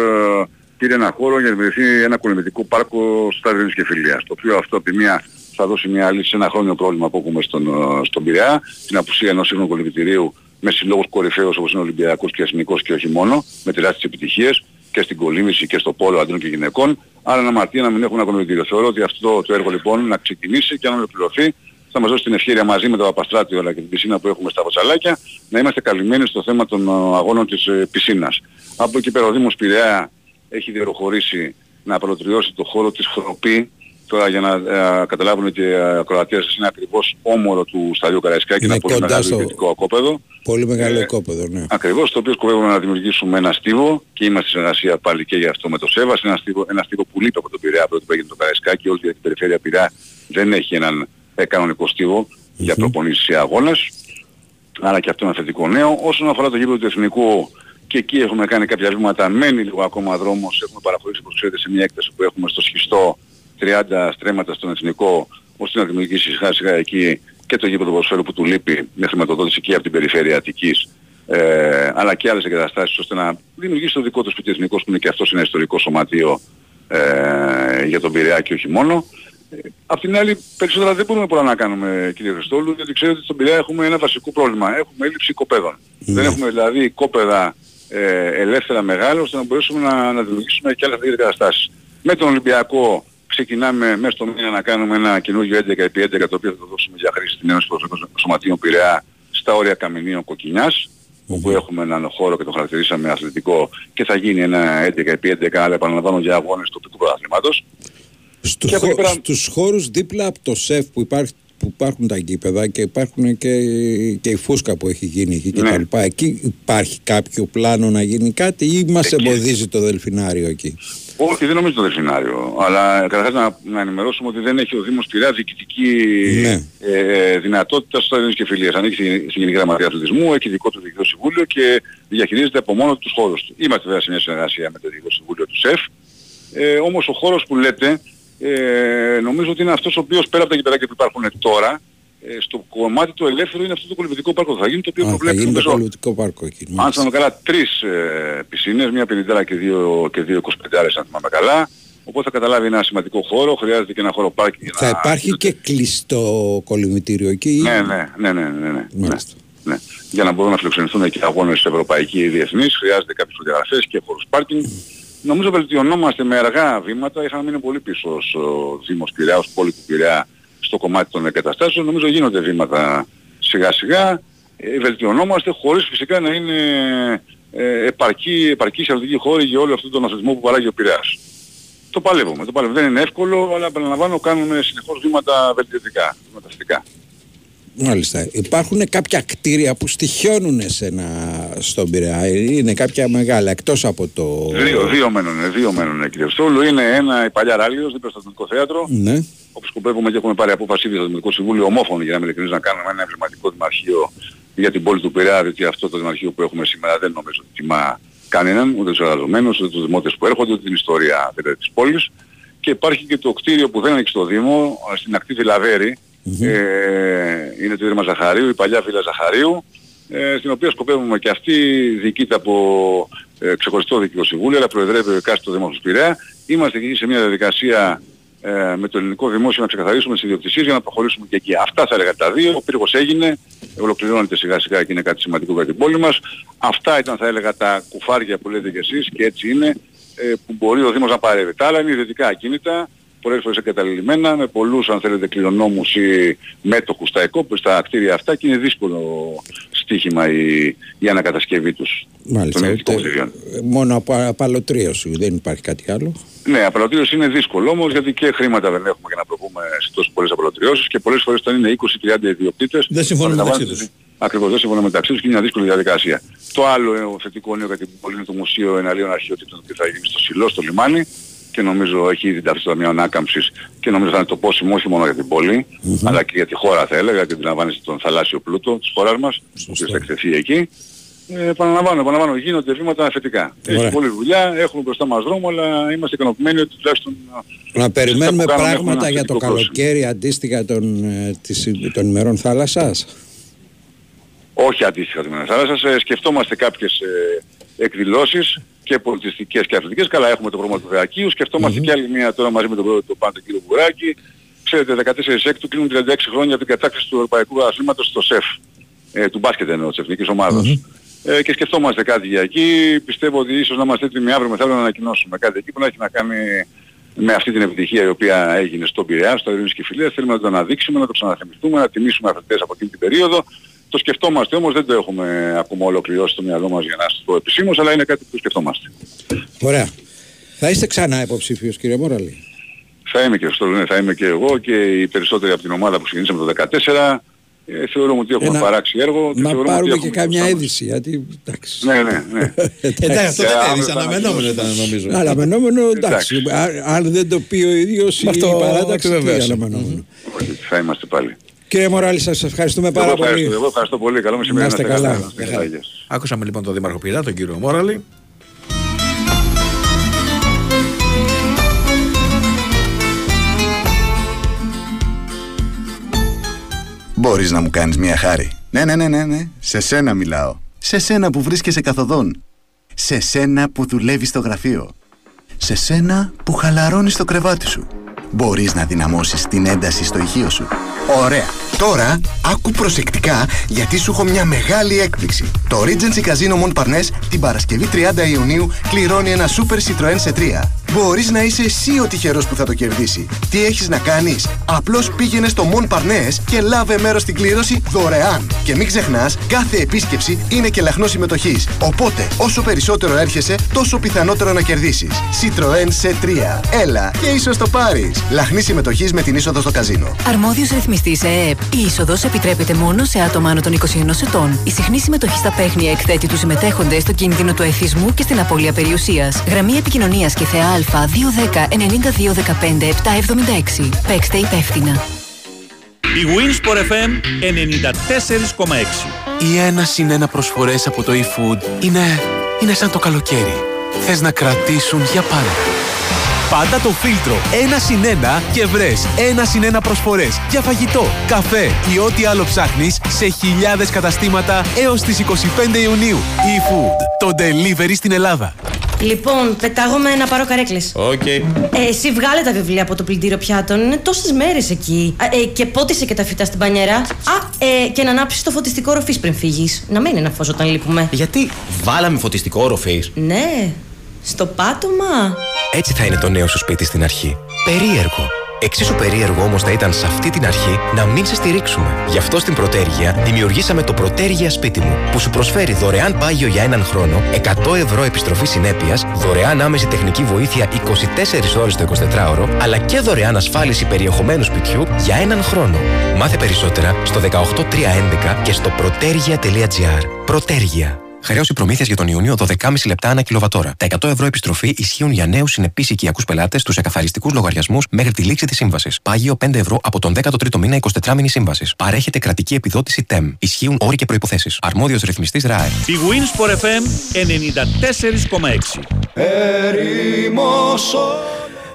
πήρε ένα χώρο για να δημιουργηθεί ένα κολυμβητικό πάρκο στο Στάδιο Ελληνικής Συμφιλίας, το οποίο αυτό από μια θα δώσει μια λύση σε ένα χρόνιο πρόβλημα που έχουμε στον, στον Πειραιά, την απουσία ενός σύγχρονου κολυμβητηρίου με συλλόγους κορυφαίους όπως είναι ο Ολυμπιακός και Εθνικός και όχι μόνο, με τεράστιες επιτυχίες και στην κολύμβηση και στο πόλο αντρών και γυναικών, άρα αμαρτία να μην έχουν ακολουθηθεί. Θεωρώ ότι αυτό το έργο λοιπόν να ξεκινήσει και αν ολοκληρωθεί θα μας δώσει την ευκαιρία μαζί με το Παπαστράτιο αλλά και την πισίνα που έχουμε στα Βοτσαλάκια να είμαστε καλυμμένοι στο θέμα των αγώνων της πισίνας. Από εκεί πέρα ο Δήμος Πειραιά έχει διεροχωρήσει να προτριώσει το χώρο της Χροπή. Τώρα για να ε, καταλάβουν και οι ακροατές, είναι ακριβώς όμορο του Σταδιού Καραϊσκάκη, ένα πολύ μεγάλο ιδιωτικό οικόπεδο. Πολύ μεγάλο ε, οικόπεδο, ναι. Ακριβώς, το οποίο σκοπεύουμε να δημιουργήσουμε ένα στίβο και είμαστε σε συνεργασία πάλι και για αυτό με το ΣΕΒΑΣ, ένα στίβο, ένα στίβο που λείπει από τον Πειραιά, από το που έγινε το Καραϊσκάκη, όλη την περιφέρεια Πειραιά δεν έχει έναν ε, κανονικό στίβο mm-hmm. για προπονήσεις σε αγώνες. Άρα και αυτό είναι ένα θετικό νέο. Όσον αφορά το γήπεδο του Εθνικού, και εκεί έχουμε κάνει κάποια βήματα, μένει λίγο ακόμα δρόμος, έχουμε παραχωρήσει όπως ξέρετε σε μια έκταση που έχουμε στο Σχιστό τριάντα στρέμματα στον Εθνικό, ώστε να δημιουργήσει σιγά σιγά εκεί και το γήπεδο ποδοσφαίρου που του λείπει με χρηματοδότηση εκεί από την περιφέρεια Αττικής, ε, αλλά και άλλες εγκαταστάσεις ώστε να δημιουργήσει το δικό του σπίτι Εθνικός, που είναι και αυτός ένα ιστορικό σωματείο ε, για τον Πειραιά και όχι μόνο. Ε, απ' την άλλη περισσότερα δεν μπορούμε πολλά να κάνουμε κύριε Χριστόλου, γιατί ξέρετε ότι στον Πειραιά έχουμε ένα βασικό πρόβλημα. Έχουμε έλλειψη κοπέδων. Mm. Δεν έχουμε δηλαδή κόπεδα ε, ελεύθερα μεγάλα ώστε να μπορέσουμε να, να δημιουργήσουμε και άλλες εγκαταστάσεις. Με τον Ολυμπιακό ξεκινάμε μέσα στο μήνα να κάνουμε ένα καινούργιο έντεκα επί έντεκα το οποίο θα το δώσουμε για χρήση στην Ένωση Προσωπικών Σωματείων Πειραιά στα όρια Καμινίων Κοκκινιάς, mm-hmm. όπου έχουμε έναν χώρο και το χαρακτηρίσαμε αθλητικό και θα γίνει ένα έντεκα επί έντεκα, αλλά επαναλαμβάνω για αγώνες του τοπικού πρωταθλήματος. Στου χω... πέρα... Στους χώρους δίπλα από το ΣΕΦ που, υπάρχει, που υπάρχουν τα γήπεδα και υπάρχουν και, και η φούσκα που έχει γίνει εκεί και ναι. τα λοιπά, εκεί υπάρχει κάποιο πλάνο να γίνει κάτι ή μας εκεί εμποδίζει το Δελφινάριο εκεί? Όχι, δεν νομίζω το Δελφινάριο, αλλά καταρχάς να, να ενημερώσουμε ότι δεν έχει ο Δήμος Πειραιά διοικητική ναι. ε, δυνατότητα στο Ελληνικές Κεφιλίες. Ανήκει στην Γενική Γραμματεία Αθλητισμού, έχει δικό του Διοικητικό Συμβούλιο και διαχειρίζεται από μόνο τους χώρους του. Είμαστε βέβαια σε μια συνεργασία με το Διοικητικό Συμβούλιο του ΣΕΦ, ε, όμως ο χώρος που λέτε ε, νομίζω ότι είναι αυτός ο οποίος πέρα από τα γηπεδάκια που υπάρχουν τώρα, στο κομμάτι του ελεύθερου είναι αυτό το κολυμπητικό πάρκο που θα γίνει, το οποίο προβλέπει το κολυμπητικό πάρκο εκεί. Αν θυμάμαι καλά τρεις ε, πισίνες, μία πενήντα και δύο, και δύο εικοσιπεντάρες αν θυμάμαι καλά. Οπότε θα καταλάβει ένα σημαντικό χώρο, χρειάζεται και ένα χώρο πάρκινγκ. Θα να... υπάρχει και κλειστό κολυμπητήριο εκεί. Ναι, ναι, ναι, ναι, ναι, ναι, ναι, ναι. Για να μπορούν να φιλοξενηθούν και αγώνες ευρωπαϊκοί ή διεθνείς, χρειάζεται κάποιες φωτογραφίες και χώρους πάρκινγκ. Νομίζω βελτιωνόμαστε με αργά βήματα, είχαμε μείνει πολύ πίσω ως Δήμος Πειραιά, ως πόλη του Πειραιά στο κομμάτι των εγκαταστάσεων. Νομίζω γίνονται βήματα σιγά σιγά, ε, βελτιωνόμαστε χωρίς φυσικά να είναι ε, επαρκή, επαρκή σε αρνητική χώρη για όλο αυτόν τον αθλητισμό που παράγει ο Πειραιάς. Το παλεύουμε, το παλεύουμε. Δεν είναι εύκολο, αλλά επαναλαμβάνω κάνουμε συνεχώς βήματα βελτιωτικά, βήματα θετικά. Μάλιστα. Υπάρχουν κάποια κτίρια που στοιχιώνουν εσένα στον Πειραιά, είναι κάποια μεγάλα εκτός από το... Δύο, δύο μένουν, δύο μένουν κύριε Στόλου. Είναι ένα η Παλιά Ράλιος, δίπλα στο Δημοτικό Θέατρο, ναι. όπου σκοπεύουμε και έχουμε πάρει απόφαση ήδη στο Δημοτικό Συμβούλιο ομόφωνο για να μην ειλικρινείς, να κάνουμε ένα εμβληματικό δημαρχείο για την πόλη του Πειραιά, διότι αυτό το δημαρχείο που έχουμε σήμερα δεν νομίζω ότι τιμά κανέναν, ούτε τους εργαζομένους, ούτε τους δημότες που έρχονται, ούτε την ιστορία δηλαδή, της πόλης. Και υπάρχει και το κτίριο που δεν ανοίξει στο Δήμο, στην ακτή Θηλαβέρη. Mm-hmm. Ε, είναι το Ίδρυμα Ζαχαρίου, η παλιά Βίλα Ζαχαρίου, ε, στην οποία σκοπεύουμε και αυτή, διοικείται από ε, ξεχωριστό Διοικητικό Συμβούλιο, αλλά προεδρεύει ο εκάστοτε Δήμαρχος Πειραιά. Είμαστε εκεί σε μια διαδικασία ε, με το ελληνικό δημόσιο να ξεκαθαρίσουμε τις ιδιοκτησίες για να προχωρήσουμε και εκεί. Αυτά θα έλεγα τα δύο. Ο πύργος έγινε, ολοκληρώνεται σιγά σιγά και είναι κάτι σημαντικό για την πόλη μας. Αυτά ήταν, θα έλεγα, τα κουφάρια που λέτε κι εσείς, και έτσι είναι, ε, που μπορεί ο Δήμος να παρεύει. Τα άλλα είναι ιδιωτικά ακίνητα, πολλές φορές εγκαταλειμμένα, με πολλούς, αν θέλετε, κληρονόμους ή μέτοχους στα εκόπη, στα κτίρια αυτά, και είναι δύσκολο στοίχημα η, η ανακατασκευή τους. Μάλιστα. Τε, μόνο από απαλωτρίωση, δεν υπάρχει κάτι άλλο. Ναι, απαλωτρίωση είναι δύσκολο όμως, γιατί και χρήματα δεν έχουμε για να προβούμε σε τόσο πολλές απαλωτριώσεις, και πολλές φορές όταν είναι είκοσι με τριάντα ιδιοκτήτες. Δεν συμφωνούν μεταξύ τους. Ακριβώς, δεν συμφωνούν μεταξύ τους και είναι μια δύσκολη διαδικασία. Το άλλο θετικό νέο για την πόλη είναι το Μουσείο Εναλλίων Αρχαιοτήτων που θα γίνει στο Σιλό, στο λιμάνι. Και νομίζω έχει ήδη ταυτιστεί το Ταμείο Ανάκαμψης και νομίζω θα είναι το πόσιμο όχι μόνο για την πόλη, mm-hmm. αλλά και για τη χώρα, θα έλεγα, γιατί αντιλαμβάνεστε τον θαλάσσιο πλούτο της χώρας μας, ο οποίος θα εκτεθεί εκεί. Ε, επαναλαμβάνω, επαναλαμβάνω, γίνονται βήματα αφεντικά. Έχει πολλή δουλειά, έχουμε μπροστά μας δρόμο, αλλά είμαστε ικανοποιημένοι ότι τουλάχιστον... Να περιμένουμε πράγματα για το καλοκαίρι αντίστοιχα των, ε, της, των ημερών θάλασσας. Όχι αντίστοιχα των ημερών θάλασσας, ε, σκεφτόμαστε κάποιες ε, εκδηλώσεις, και πολιτιστικές και αθλητικές. Καλά, έχουμε το πρόγραμμα του Θεακίου, σκεφτόμαστε mm-hmm. και άλλη μία τώρα μαζί με τον πρόεδρο του ΠΑΝ, τον κύριο Μπουράκη. Ξέρετε, δεκατέσσερις Οκτωβρίου κλείνουν τριάντα έξι χρόνια από την κατάκτηση του Ευρωπαϊκού Αθλήματος στο ΣΕΦ, ε, του μπάσκετ εννοώ, της εθνικής ομάδας. Mm-hmm. Ε, και σκεφτόμαστε κάτι για εκεί. Πιστεύω ότι ίσως να είμαστε έτοιμοι αύριο μεθαύριο να ανακοινώσουμε κάτι εκεί που να έχει να κάνει με αυτή την επιτυχία η οποία έγινε στον Πειραιά, στα Ειρήνης Κηφηλαίας. Θέλουμε να το αναδείξουμε, να το ξαναθυμηθούμε, να τιμήσουμε αθλητές από εκείνη την περίοδο. Το σκεφτόμαστε όμως, δεν το έχουμε ακόμα ολοκληρώσει στο μυαλό μας για να σας το επισήμως, αλλά είναι κάτι που το σκεφτόμαστε. Ωραία. Θα είστε ξανά υποψήφιος, κύριε Μοραλή? Θα είμαι και αυτό, ναι, θα είμαι και εγώ και οι περισσότεροι από την ομάδα που ξεκινήσαμε το δεκατέσσερα. Ε, θεωρούμε ότι έχουμε Ένα... παράξει έργο. Και να πάρουμε και καμιά είδηση, γιατί εντάξει. Ναι, ναι, ναι. Εντάξει, αυτό δεν έδειξε, αναμενόμενο ήταν νομίζω. Αναμενόμενο, εντάξει. Αν δεν το πει ο ίδιος η παράταξη, αναμενόμενο. Θα είμαστε πάλι. Κύριε Μοράλη, σας ευχαριστούμε πάρα ευχαριστώ, πολύ. Εγώ ευχαριστώ πολύ. Καλό μεσημέρι. Να είστε καλά. Άκουσαμε λοιπόν τον Δήμαρχο Πειραιά, τον κύριο Μοράλη. Μπορείς να μου κάνεις μια χάρη? Ναι, ναι, ναι, ναι, ναι. Σε σένα μιλάω. Σε σένα που βρίσκεσαι καθοδόν. Σε σένα που δουλεύεις στο γραφείο. Σε σένα που χαλαρώνεις το κρεβάτι σου. Μπορείς να δυναμώσεις την ένταση στο ηχείο σου. Ωραία! Τώρα, άκου προσεκτικά, γιατί σου έχω μια μεγάλη έκπληξη. Το Regency Casino Mont Parnès την Παρασκευή τριάντα Ιουνίου κληρώνει ένα Super Citroën σι τρία. Μπορείς να είσαι εσύ ο τυχερός που θα το κερδίσει. Τι έχεις να κάνεις? Απλώς πήγαινε στο Mont Parnès και λάβε μέρος στην κλήρωση δωρεάν. Και μην ξεχνάς, κάθε επίσκεψη είναι και λαχνό συμμετοχής. Οπότε, όσο περισσότερο έρχεσαι, τόσο πιθανότερο να κερδίσεις. Citroën σι τρία. Έλα και ίσως το πάρεις. Λαχνή συμμετοχής με την είσοδο στο καζίνο. Αρμόδιος ρυθμιστής ΕΕΠ. Η είσοδος επιτρέπεται μόνο σε άτομα άνω των είκοσι ενός ετών. Η συχνή συμμετοχή στα παίχνια εκθέτει τους συμμετέχοντες στο κίνδυνο του εθισμού και στην απώλεια περιουσίας. Γραμμή επικοινωνίας και ΘΕΑ δύο ένα μηδέν εννιά δύο ένα πέντε επτά επτά έξι. Παίξτε υπεύθυνα. Η Winsport εφ εμ ενενήντα τέσσερα κόμμα έξι. Οι ένα συν ένα προσφορές από το e-food είναι, είναι σαν το καλοκαίρι. Θες να κρατήσουν για πάντα. Πάντα το φίλτρο ένα συν ένα και βρες ένα συν ένα προσφορές για φαγητό, καφέ ή ό,τι άλλο ψάχνεις σε χιλιάδες καταστήματα έως τις είκοσι πέντε Ιουνίου. E-food, το delivery στην Ελλάδα. Λοιπόν, πετάγομαι να πάρω καρέκλες. Οκ. Okay. Ε, εσύ βγάλε τα βιβλία από το πλυντήριο πιάτων. Είναι τόσες μέρες εκεί. Ε, και πότισε και τα φυτά στην πανιέρα. Α, ε, και να ανάψεις το φωτιστικό ροφής πριν φύγεις. Να μην είναι ένα φως όταν λείπουμε. Γιατί βάλαμε φωτιστικό ροφής? Ναι. Στο πάτωμα. Έτσι θα είναι το νέο σου σπίτι στην αρχή. Περίεργο. Εξίσου περίεργο όμως θα ήταν σε αυτή την αρχή να μην σε στηρίξουμε. Γι' αυτό στην Protergeia δημιουργήσαμε το Protergeia Σπίτι μου, που σου προσφέρει δωρεάν πάγιο για έναν χρόνο, εκατό ευρώ επιστροφή συνέπειας, δωρεάν άμεση τεχνική βοήθεια είκοσι τέσσερις ώρες το εικοσιτετράωρο, αλλά και δωρεάν ασφάλιση περιεχομένου σπιτιού για έναν χρόνο. Μάθε περισσότερα στο ένα οκτώ τρία ένα ένα και στο protergia τελεία gr. Protergeia. Χρέωση προμήθειας για τον Ιούνιο δώδεκα κόμμα πέντε λεπτά ανά κιλοβατόρα. Τα εκατό ευρώ επιστροφή ισχύουν για νέους συνεπείς οικιακούς πελάτες στους εκαθαριστικούς λογαριασμούς μέχρι τη λήξη της σύμβασης. Πάγιο πέντε ευρώ από τον δέκατο τρίτο μήνα εικοσιτετράμηνη σύμβασης. Παρέχεται κρατική επιδότηση ΤΕΜ. Ισχύουν όροι και προϋποθέσεις. Αρμόδιος ρυθμιστής ΡΑΕ. Η Winsport εφ εμ ενενήντα τέσσερα κόμμα έξι.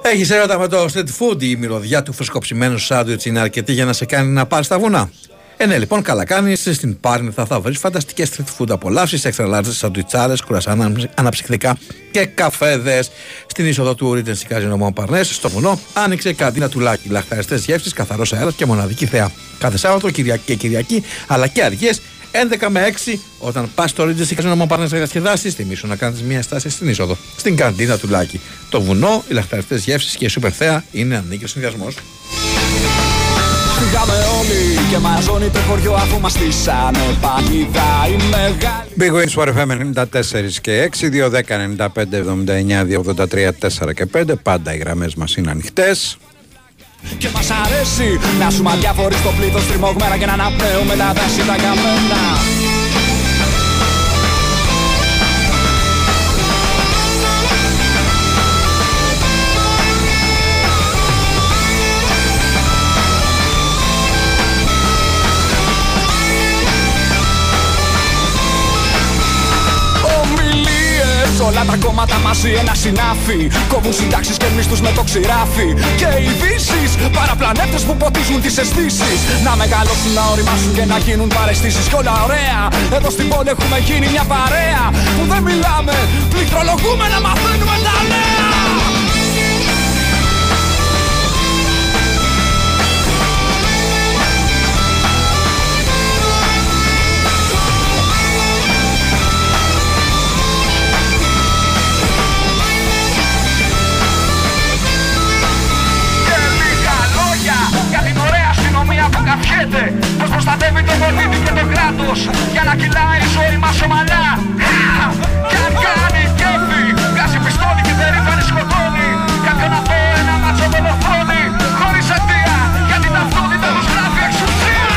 Έχεις έρωτα με το street food? Η μυρωδιά του φρεσκοψημένου σάντουιτς είναι αρκετή για να σε κάνει να πάρεις τα βουνά. Ε, ναι, λοιπόν, καλά κάνεις. Στην Πάρνηθα θα βρεις φανταστικές street food απολαύσεις, extra large σαντουιτσάρες, κουρασάν αναψυκτικά και καφέδες. Στην είσοδο του Regency Casino Mont Parnès, στο βουνό, άνοιξε καντίνα του Λάκη. Λαχταριστές γεύσεις, καθαρός αέρας και μοναδική θέα. Κάθε Σάββατο, Κυριακή και Κυριακή, αλλά και αργίες, έντεκα με έξι, όταν πας στο Regency Casino Mont Parnès να διασκεδάσεις, θυμήσου να κάνεις μια στάση στην είσοδο, στην καντίνα του Λάκη. Το βουνό, οι λαχταριστές γεύσεις και η σούπερ θέα είναι ανίκαιος συνδυασμός. Big Winsport εφ εμ ενενήντα τέσσερα και έξι, διακόσια δέκα ενενήντα πέντε εβδομήντα εννιά διακόσια ογδόντα τρία τέσσερα και πέντε. Πάντα οι γραμμές μας είναι ανοιχτές. Και μας αρέσει να σούμε αδιάφοροι στο πλήθος, τριμωγμένα και να αναπνέουμε τα δάση τα καμένα. Όλα τα κόμματα μαζί ένα συνάφι. Κόβουν συντάξεις και μισθούς με το ξηράφι. Και ειδήσεις, παραπλανέτες που ποτίζουν τις αισθήσεις. Να μεγαλώσουν, να οριμάσουν και να γίνουν παρεστήσεις. Κι όλα ωραία, εδώ στην πόλη έχουμε γίνει μια παρέα. Που δεν μιλάμε, πληκτρολογούμε να μαθαίνουμε τα νέα. Πως προστατεύει τον πολίτη και το κράτος, για να κυλάει η ζωή μας ομαλά. Κι αν κάνει κέφι, βγάζει πιστόλι και δεν ρίχνει σκοτώνει. Κάποιον να πω ένα μάτσο δολοφόνη, χωρίς αιτία, γιατί ταυτότητα τους γράφει εξουσία.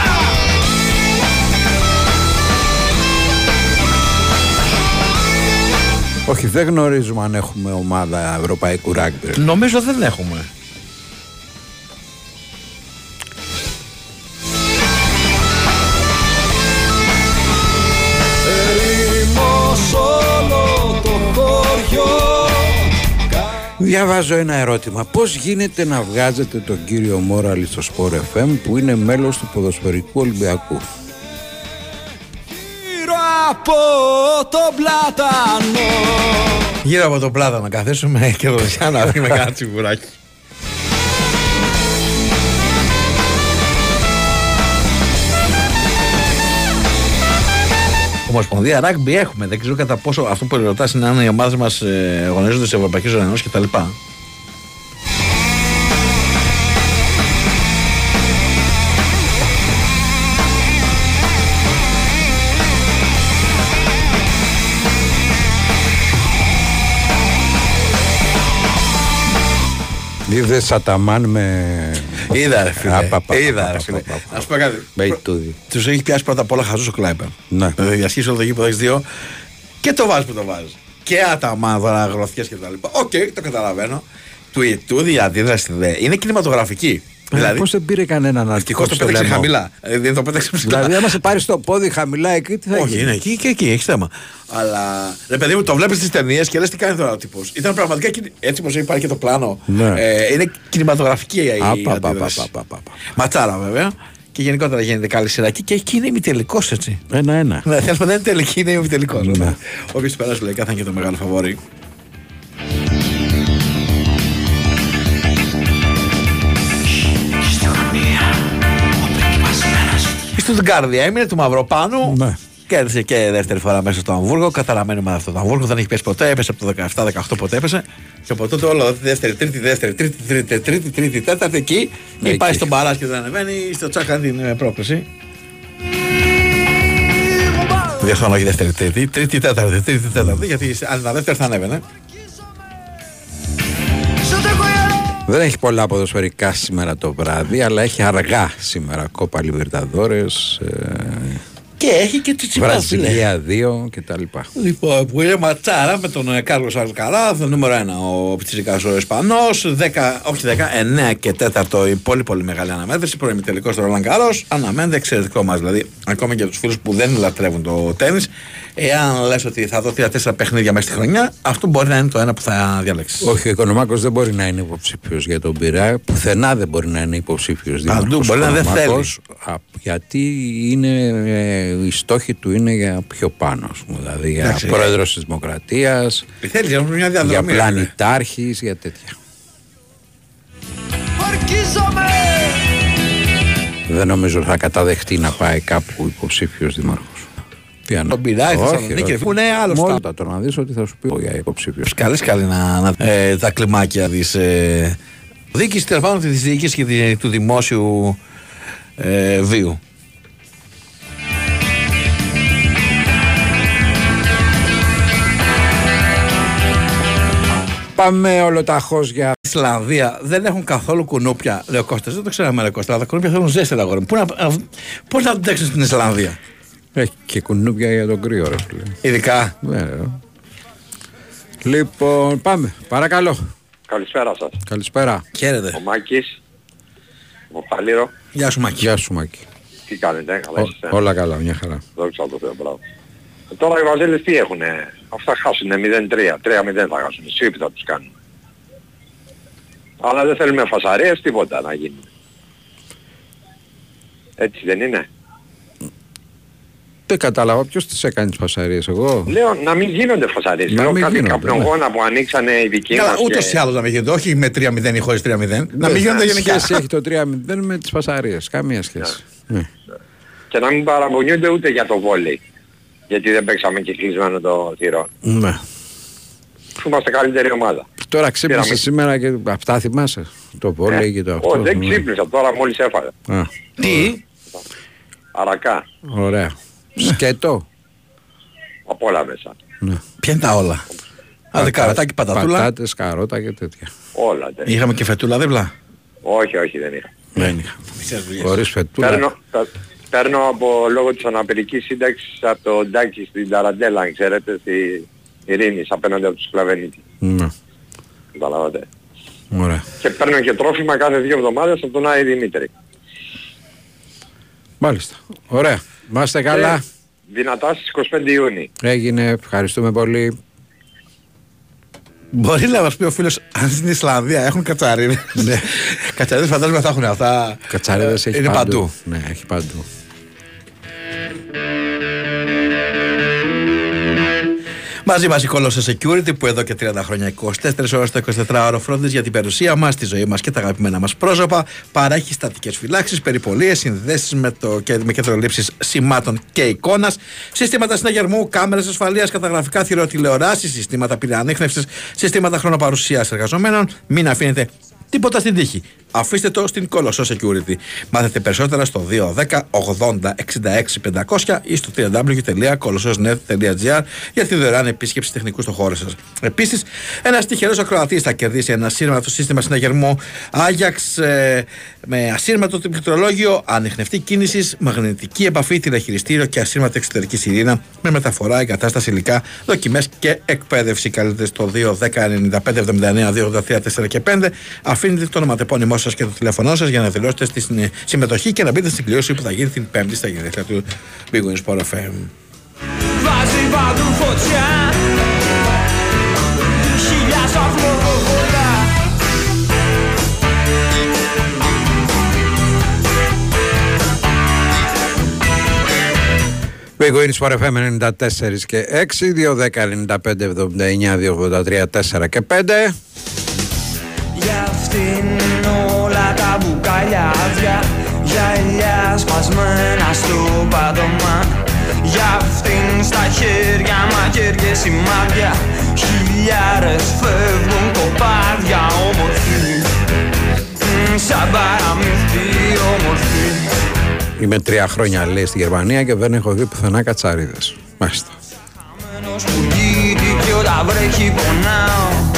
Όχι, δεν γνωρίζουμε αν έχουμε ομάδα ευρωπαϊκού ράγκμπι. Νομίζω δεν έχουμε. Διαβάζω ένα ερώτημα. Πώς γίνεται να βγάζετε τον κύριο Μόραλη στο Sport εφ εμ που είναι μέλος του ποδοσφαιρικού Ολυμπιακού? Γύρω από τον πλάτανο. Γύρω από τον πλάτανο να καθίσουμε και δοσιά να βρούμε κάνα τσιμπουράκι. Ομοσπονδία Rugby έχουμε. Δεν ξέρω κατά πόσο αυτό που ρωτάς είναι αν οι ομάδες μας ε, αγωνίζονται σε ευρωπαϊκές οργανώσεις κτλ. Είδες Σαταμάν με... Είδα ρε φίλε, είδα ρε φίλε. Να σου πω κάτι, τους έχει πιάσει πρώτα απ' όλα χαζούς ο Κλάιπερ. Ναι. Δηλαδή διασχίσει όλο το γήπεδο, έχεις δύο και το βάζεις που το βάζεις. Και Αταμάν, δωραγροθιές και τα λοιπά. Οκ, το καταλαβαίνω. Του Ιτούδη η αντίδραση είναι κινηματογραφική. Δηλαδή, πώς δεν πήρε κανέναν ατυχώ το πέταξε χαμηλά. Δεν το πέταξε ψηλά. Δηλαδή, άμα σε πάρει το πόδι χαμηλά εκεί, τι θα γίνει. Όχι, είναι εκεί και εκεί, έχει θέμα. Αλλά ρε παιδί μου, το βλέπει στις ταινίες και λες τι κάνει τώρα ο τύπος. Ήταν πραγματικά έτσι όπως υπάρχει και το πλάνο. Ναι. Ε, είναι κινηματογραφική η αντίδραση. Ματσάρα βέβαια. Και γενικότερα γίνεται καλή σειρά και εκεί είναι ημιτελικός έτσι. Ένα-ένα. Ναι, θέλουμε δεν είναι τελική, είναι ημιτελικός. Όποιος περάσει λογικά θα είναι και το μεγάλο φαβόρι. Του Γκάρδια έμεινε του Μαυροπάνου. Ναι. Κέρδισε και δεύτερη φορά μέσα στο Αμβούργο. Καταραμένει με αυτό το Αμβούργο. Δεν έχει πέσει ποτέ. Έπεσε από το δεκαεπτά δεκαοκτώ ποτέ έπεσε. Και από τότε όλο δεύτερη, τρίτη, δεύτερη, τρίτη, τρίτη, τρίτη, τρίτη, τέταρτη εκεί. Και πάει στον Παράς και δεν ανεβαίνει. Στο Τσάκαν την πρόκληση. Διαφωνώ όχι δεύτερη, τρίτη, τρίτη, τέταρτη, τρίτη, τέταρτη. Γιατί αν ήταν δεύτερη θα ανέβαινε. Δεν έχει πολλά ποδοσφαιρικά σήμερα το βράδυ, αλλά έχει αργά σήμερα Κόπα Λιμπερταδόρες. Και έχει και τη Τσιπάς. Βραζιλία δύο κτλ. Λοιπόν, που είναι ματσάρα με τον Κάρλος Αλκαράδ, νούμερο ένα ο Πιτσιρικάς ο Ισπανός, δέκα, όχι δέκα, εννιά και τέσσερα η πολύ πολύ μεγάλη αναμέτρηση, πρώην τελικός στο Ρολαν Γκαρός, αναμένεται εξαιρετικό μας. Δηλαδή, ακόμα και τους φίλους που δεν λατρεύουν το τέννις, Εάν λες ότι θα δω τρία τέσσερα παιχνίδια μέσα στη χρονιά, αυτό μπορεί να είναι το ένα που θα διαλέξεις. Όχι, ο Οικονομάκος δεν μπορεί να είναι υποψήφιος για τον Πειραιά. Πουθενά δεν μπορεί να είναι υποψήφιος. Παντού μπορεί να δεν θέλει. Γιατί είναι, οι στόχοι του είναι για πιο πάνω, δηλαδή για Άξι, πρόεδρος της Δημοκρατίας, θέλει, μια διαδρομή, για πλανητάρχης, για τέτοια. Δεν νομίζω θα καταδεχτεί να πάει κάπου υποψήφιος δημάρχος. Τον πειράζει, θα τον νίκη, που είναι άλλο στάδιο. Τώρα να δεις ότι θα σου πει για υποψήφιο. Καλές καλή να, να ε, τα κλιμάκια της ε, δίκης, τέλος πάντων της δίκης και τη, του δημόσιου ε, βίου. Πάμε ολοταχώς για Ισλανδία. Δεν έχουν καθόλου κουνούπια, λέει ο Κώστας. Δεν το ξέραμε, λέει ο Κώστας. Τα κουνούπια θέλουν ζέστη, ρε αγόρι μου. Πώς να αντέξουν στην Ισλανδία. Έχει και κουνούπια για τον κρύο, ρε φίλε. Ειδικά. Ναι, ρε. Λοιπόν, πάμε. Παρακαλώ. Καλησπέρα σας. Καλησπέρα. Χαίρετε. Ο Μάκης. Ο Παλίρο. Γεια σου, Μάκη. Γεια σου, Μάκη. Τι κάνετε, καλά είστε? Όλα καλά, μια χαρά. Δόξα τω Θεώ, μπράβο. Τώρα οι Βαζέλες τι έχουνε? Αυτά χάσουνε μηδέν τρία. τρία μηδέν θα χάσουνε. Σύπη θα τους κάνουν. Αλλά δεν θέλουμε φασαρίες, τίποτα να γίνει. Έτσι δεν είναι? Δεν κατάλαβα ποιος τις έκανε τις φασαρίες, εγώ. Λέω να μην γίνονται φασαρίες. Λέω κάτι καπνογόνα που ανοίξανε οι δικοί μας. Ούτως και... ή άλλως να μην γίνονται. Όχι με τρία μηδέν ή χωρίς τρία μηδέν. Να μην γίνονται γενικά. Σχέση έχει το τρία μηδέν με τις φασαρίες. Καμία σχέση. Ναι. Ναι. Και να μην παραπονιούνται ούτε για το βόλεϊ. Γιατί δεν παίξαμε και κλεισμένο το θηρόν. Ναι. Είμαστε καλύτερη ομάδα. Τώρα ξύπνησα Πήρα... σήμερα και αυτά θυμάσαι. Το βόλεϊ και το αυτό. Όχι, δεν ξύπνησα. Τώρα μόλις έφαγα. Τι? Αρακά. Ωραία. Σκέτο. Από όλα μέσα. Ναι. Ποια είναι τα όλα? Άντε καροτάκι, πατατούλα. Πατάτες, καρότα και τέτοια. Όλα τέτοια. Είχαμε και φετούλα δίπλα. Όχι, όχι δεν είχα. Δεν είχα. Χωρίς φετούλα. Παίρνω, παίρνω από λόγω της αναπηρικής σύνταξης από το Ντάκι στην Ταραντέλα, αν ξέρετε, στη Ειρήνη, απέναντι από τους Σκλαβενίτη. Ναι. Καταλάβατε. Ωραία. Και παίρνω και τρόφιμα κάθε δύο εβδομάδες από τον Άι Δημήτρη. Μάλιστα. Ωραία. Μάστε καλά. Ε, δυνατά στις είκοσι πέντε Ιούνιου. Έγινε. Ευχαριστούμε πολύ. Μπορεί να μας πει ο φίλος αν στην Ισλανδία έχουν κατσαρίδες. Ναι. Κατσαρίδες φαντάζομαι θα έχουν αυτά. Κατσαρίδες έχει είναι παντού. παντού. Ναι, έχει παντού. Μαζί μας η Colossus Security που εδώ και τριάντα χρόνια είκοσι τέσσερις ώρες το εικοσιτετράωρο φρόντιζε για την περιουσία μας, τη ζωή μας και τα αγαπημένα μας πρόσωπα. Παρέχει στατικές φυλάξεις, περιπολίες, συνδέσεις με, το, με κέντρο λήψης σημάτων και εικόνας, συστήματα συναγερμού, κάμερες ασφαλείας, καταγραφικά θηροτηλεοράσεις, συστήματα πυραανίχνευσης, συστήματα χρονοπαρουσίας εργαζομένων. Μην αφήνετε τίποτα στην τύχη. Αφήστε το στην Colossus Security. Μάθετε περισσότερα στο δύο ένα μηδέν ογδόντα εξήντα έξι πεντακόσια ή στο double-u double-u double-u τελεία colossusnet τελεία gr για τη δωρεάν επίσκεψη τεχνικού στο χώρο σας. Επίσης, ένας τυχερός ακροατής θα κερδίσει ένα ασύρματο σύστημα συναγερμού Ajax ε, με ασύρματο πληκτρολόγιο, ανιχνευτή κίνησης, μαγνητική επαφή, τηλεχειριστήριο και ασύρματο εξωτερική ειρήνα με μεταφορά, εγκατάσταση υλικά, δοκιμές και εκπαίδευση. Καλείτε στο δύο ένα μηδέν εννιά πέντε εβδομήντα εννέα δύο ογδόντα τρία τέσσερα και πέντε. Αφήνετε το ονοματεπώνυμό σας και το τηλέφωνό σας για να δηλώσετε στη συμμετοχή και να μπείτε στην κλήρωση που θα γίνει την Πέμπτη στα γενέθλια του Big Winsport εφ εμ. Big Winsport εφ εμ ενενήντα τέσσερα και έξι, δύο δέκα ενενήντα πέντε εβδομήντα εννέα δύο ογδόντα τρία τέσσερα και πέντε. Για αυτήν όλα τα μπουκάλια άδεια, για ελιά σπασμένα στο πάτωμα, για αυτήν στα χέρια μάκερ και σημάδια, χιλιάρες φεύγουν κοπάδια όμορφη, σαν παραμύθι όμορφη. Είμαι τρία χρόνια λέει στη Γερμανία και δεν έχω δει πουθενά κατσαρίδες. Μάλιστα. Χαμένος που γύρει και όταν βρέχει πονάω.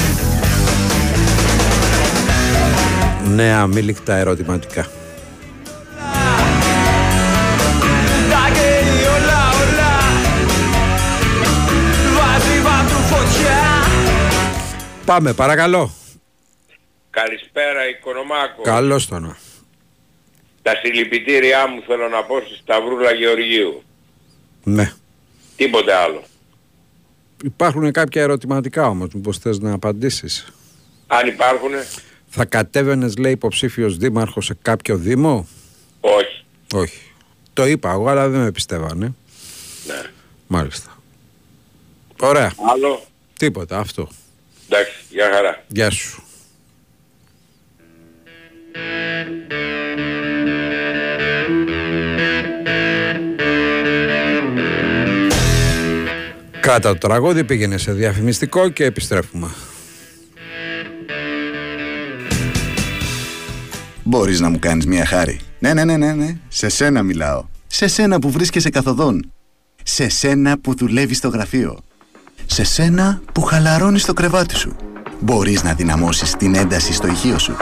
Ναι, αμήλικτα ερωτηματικά. Πάμε, παρακαλώ. Καλησπέρα, Οικονομάκο. Καλώς τον. Τα συλληπιτήριά μου θέλω να πω στη Σταυρούλα Γεωργίου. Ναι. Τίποτε άλλο. Υπάρχουν κάποια ερωτηματικά όμως, μήπως θες να απαντήσεις. Αν υπάρχουν. Θα κατέβαινες, λέει, υποψήφιος δήμαρχος σε κάποιο δήμο. Όχι. Όχι. Το είπα εγώ, αλλά δεν με πιστεύανε. Ναι. Μάλιστα. Ωραία. Άλλο. Τίποτα, αυτό. Εντάξει, για χαρά. Γεια σου. Κράτα το τραγούδι, πήγαινε σε διαφημιστικό και επιστρέφουμε. Μπορείς να μου κάνεις μια χάρη? Ναι, ναι, ναι, ναι, ναι. Σε σένα μιλάω. Σε σένα που βρίσκεσαι καθοδόν. Σε σένα που δουλεύεις στο γραφείο. Σε σένα που χαλαρώνεις το κρεβάτι σου. Μπορείς να δυναμώσεις την ένταση στο ηχείο σου.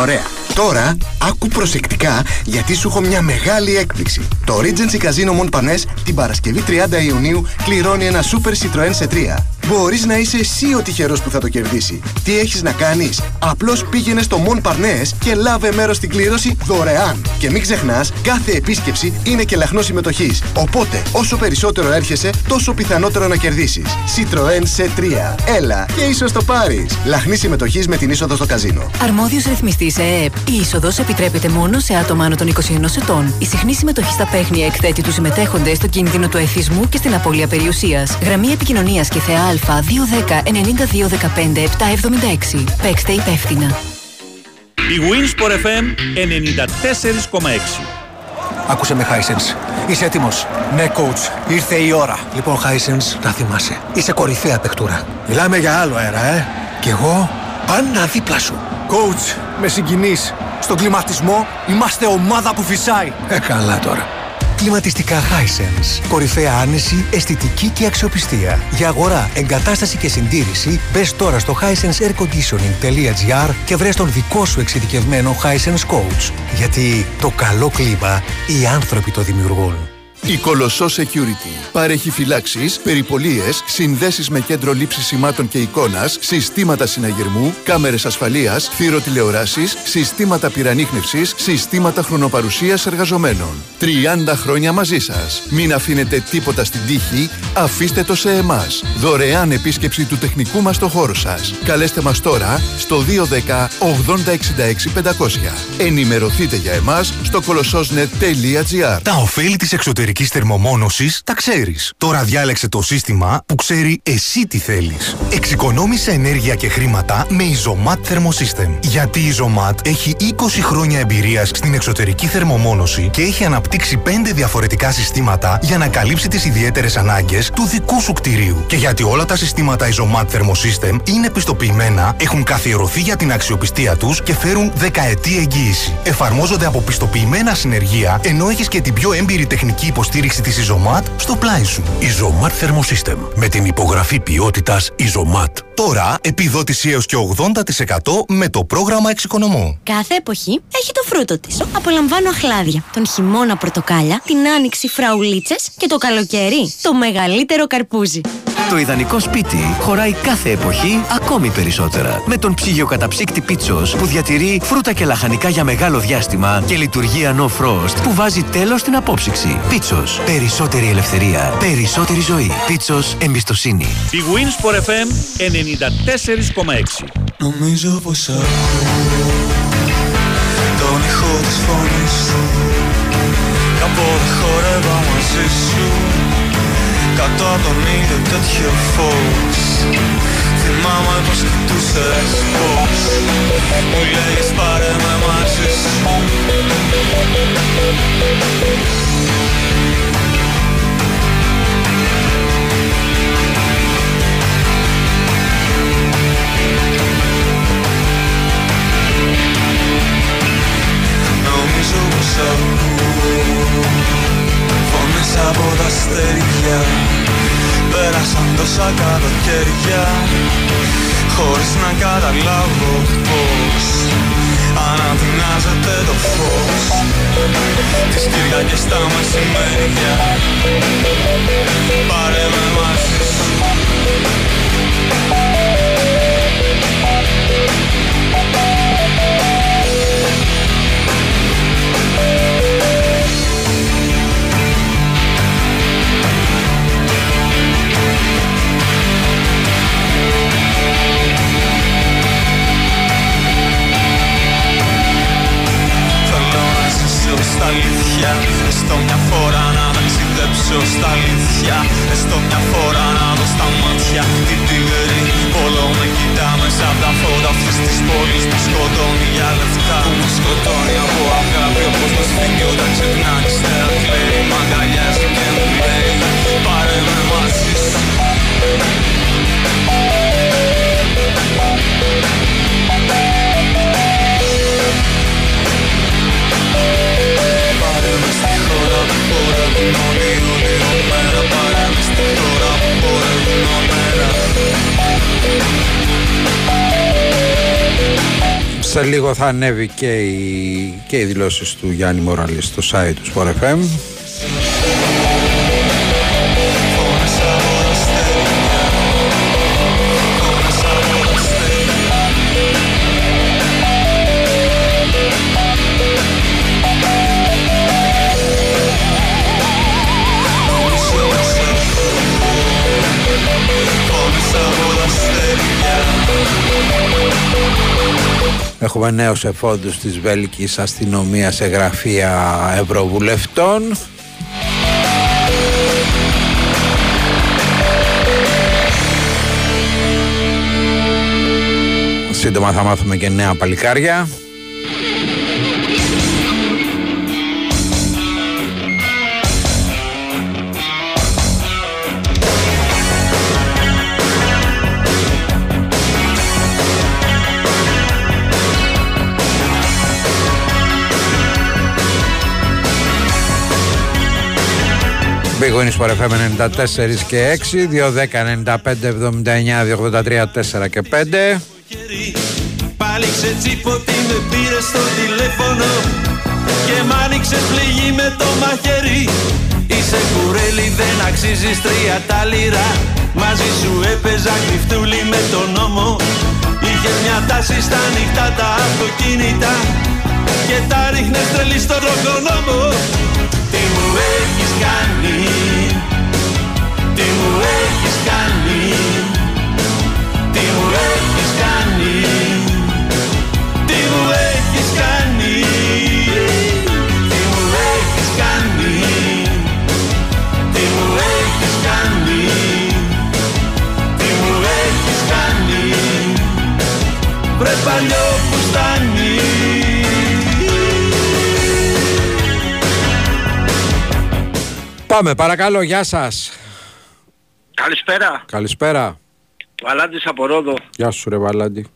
Ωραία! Τώρα, άκου προσεκτικά, γιατί σου έχω μια μεγάλη έκπληξη. Το Regency Casino Mont Parnès την Παρασκευή τριάντα Ιουνίου κληρώνει ένα Super Citroën σι τρία. Μπορείς να είσαι εσύ ο τυχερός που θα το κερδίσει. Τι έχεις να κάνεις? Απλώς πήγαινε στο Mont Parnès και λάβε μέρος στην κλήρωση δωρεάν. Και μην ξεχνάς, κάθε επίσκεψη είναι και λαχνό συμμετοχής. Οπότε, όσο περισσότερο έρχεσαι, τόσο πιθανότερο να κερδίσεις. Citroën σι τρία. Έλα και ίσως το πάρεις. Λαχνή συμμετοχής με την είσοδο στο καζίνο. Αρμόδιος ρυθμιστής ΕΕΠ. Η είσοδος επιτρέπεται μόνο σε άτομα άνω των είκοσι ενός ετών. Η συχνή συμμετοχή στα παίχνια εκθέτει τους συμμετέχοντες στο κίνδυνο του εθισμού και στην απώλεια περιουσίας. Γραμμή επικοινωνίας και ΘΕΑ δύο ένα μηδέν εννιά δύο ένα πέντε επτά επτά έξι. Παίξτε υπεύθυνα. Η Winsport εφ εμ ενενήντα τέσσερα κόμμα έξι. Άκουσε με, Hisense. Είσαι έτοιμος? Ναι, coach. Ήρθε η ώρα. Λοιπόν, Hisense, να θυμάσαι. Είσαι κορυφαία παιχτούρα. Μιλάμε για άλλο αέρα, ε. Κι εγώ πάντα δίπλα σου. Coach, με συγκινείς. Στον κλιματισμό είμαστε ομάδα που φυσάει. Ε, καλά τώρα. Κλιματιστικά Hisense. Κορυφαία άνεση, αισθητική και αξιοπιστία. Για αγορά, εγκατάσταση και συντήρηση, μπες τώρα στο hisense air conditioning τελεία gr και βρες τον δικό σου εξειδικευμένο Hisense Coach. Γιατί το καλό κλίμα οι άνθρωποι το δημιουργούν. Η Colossus Security παρέχει φυλάξεις, περιπολίες, συνδέσεις με κέντρο λήψης σημάτων και εικόνας, συστήματα συναγερμού, κάμερες ασφαλείας, θυροτηλεοράσεις, συστήματα πυρανίχνευσης, συστήματα χρονοπαρουσίας εργαζομένων. τριάντα χρόνια μαζί σας. Μην αφήνετε τίποτα στην τύχη, αφήστε το σε εμάς. Δωρεάν επίσκεψη του τεχνικού μας στο χώρο σας. Καλέστε μας τώρα στο δύο ένα μηδέν οχτώ μηδέν έξι έξι πέντε μηδέν μηδέν. Ενημερωθείτε για εμάς στο colossus net τελεία gr. Τα ωφέλη της εξωτερικής θερμομόνωσης τα ξέρεις. Τώρα διάλεξε το σύστημα που ξέρει εσύ τι θέλεις. Εξοικονόμησε ενέργεια και χρήματα με Isomat Thermosystem. Γιατί η Isomat έχει είκοσι χρόνια εμπειρίας στην εξωτερική θερμομόνωση και έχει αναπτύξει πέντε διαφορετικά συστήματα για να καλύψει τις ιδιαίτερες ανάγκες του δικού σου κτηρίου. Και γιατί όλα τα συστήματα Isomat Thermosystem είναι πιστοποιημένα, έχουν καθιερωθεί για την αξιοπιστία τους και φέρουν δεκαετή εγγύηση. Εφαρμόζονται από πιστοποιημένα συνεργεία, ενώ έχεις και την πιο έμπειρη τεχνική υποστήριξη της Isomat στο πλάι σου. Isomat Thermosystem. Με την υπογραφή ποιότητας Isomat. Τώρα επιδότηση έως και ογδόντα τοις εκατό με το πρόγραμμα εξοικονομού. Κάθε εποχή έχει το φρούτο της. Απολαμβάνω αχλάδια, τον χειμώνα πορτοκάλια, την άνοιξη φραουλίτσες και το καλοκαίρι το μεγαλύτερο καρπούζι. Το ιδανικό σπίτι χωράει κάθε εποχή ακόμη περισσότερα. Με τον ψυγειοκαταψύκτη Pitsos που διατηρεί φρούτα και λαχανικά για μεγάλο διάστημα και λειτουργία No Frost που βάζει τέλος στην απόψυξη. Pitsos. Περισσότερη ελευθερία. Περισσότερη ζωή. Pitsos. Εμπιστοσύνη. Η Winsport εφ εμ ενενήντα τέσσερα κόμμα έξι. Νομίζω πως ακούω τον ήχο της φωνής σου. Κάποτε χορεύα μαζί σου. Κάτω από τον ήλιο τέτοιο φως. Θυμάμαι πως κοιτούσες πως μου λέγες πάρε με μαζί σου. Νομίζω πως ακούω φωνές από τα αστέρια. Πέρασαν τόσα καλοκαίρια χωρίς να καταλάβω πως αναδυνάζεται το φως τις Κυριακές τα μεσημέρια. Πάρε με μαζί σου. αλήθεια. Έστω μια φορά να ταξιδέψω στα αλήθεια. Έστω μια φορά να δω στα μάτια την τίγρη. Όλο με κοιτά μέσα απ' τα φώτα αυτής της πόλης που σκοτώνει για λεφτά. Που με σκοτώνει από αγάπη όπως με σφίγγει όταν ξυπνά. Αριστερά κλαίει, μ' αγκαλιάζει και μου λέει πάρε με μαζί σου. Πάρε με στη χώρα που χορεύουν όλη όνειρο μέρα. Πάρε με στη χώρα που χορεύουν όλη μέρα. Σε λίγο θα ανέβει και οι, και οι δηλώσεις του Γιάννη Μοραλή στο site του Sport εφ εμ. Έχουμε νέους εφόντους της βέλγικης αστυνομίας σε γραφεία ευρωβουλευτών. Σύντομα θα μάθουμε και νέα παλικάρια. Big Winsport εφ εμ ενενήντα τέσσερα και έξι, δύο δέκα ενενήντα πέντε εβδομήντα εννιά, δύο ογδόντα τρία τέσσερα και πέντε. Πάλι ξετσίποτη με πήρε στο τηλέφωνο και μ' άνοιξε πληγή με το μαχαίρι. Είσαι κουρέλι, δεν αξίζεις τρία τα λίρα. Μαζί σου έπαιζα κρυφτούλη με τον νόμο. Είχε μια τάση στα νυχτά τα αυτοκίνητα και τα ρίχνες τρελή στον ρογκονόμο. Τι μου έχεις κάνει, τι μου έχεις κάνει, τι μου έχεις κάνει, τι μου έχεις κάνει, τι μου έχεις κάνει, τι μου έχεις κάνει, τι μου έχεις κάνει, βρε παλιό φουστάνι. Πάμε, παρακαλώ, γεια σας. Καλησπέρα. Καλησπέρα. Βαλάντης από Ρόδο. Γεια σου ρε Βαλάντη.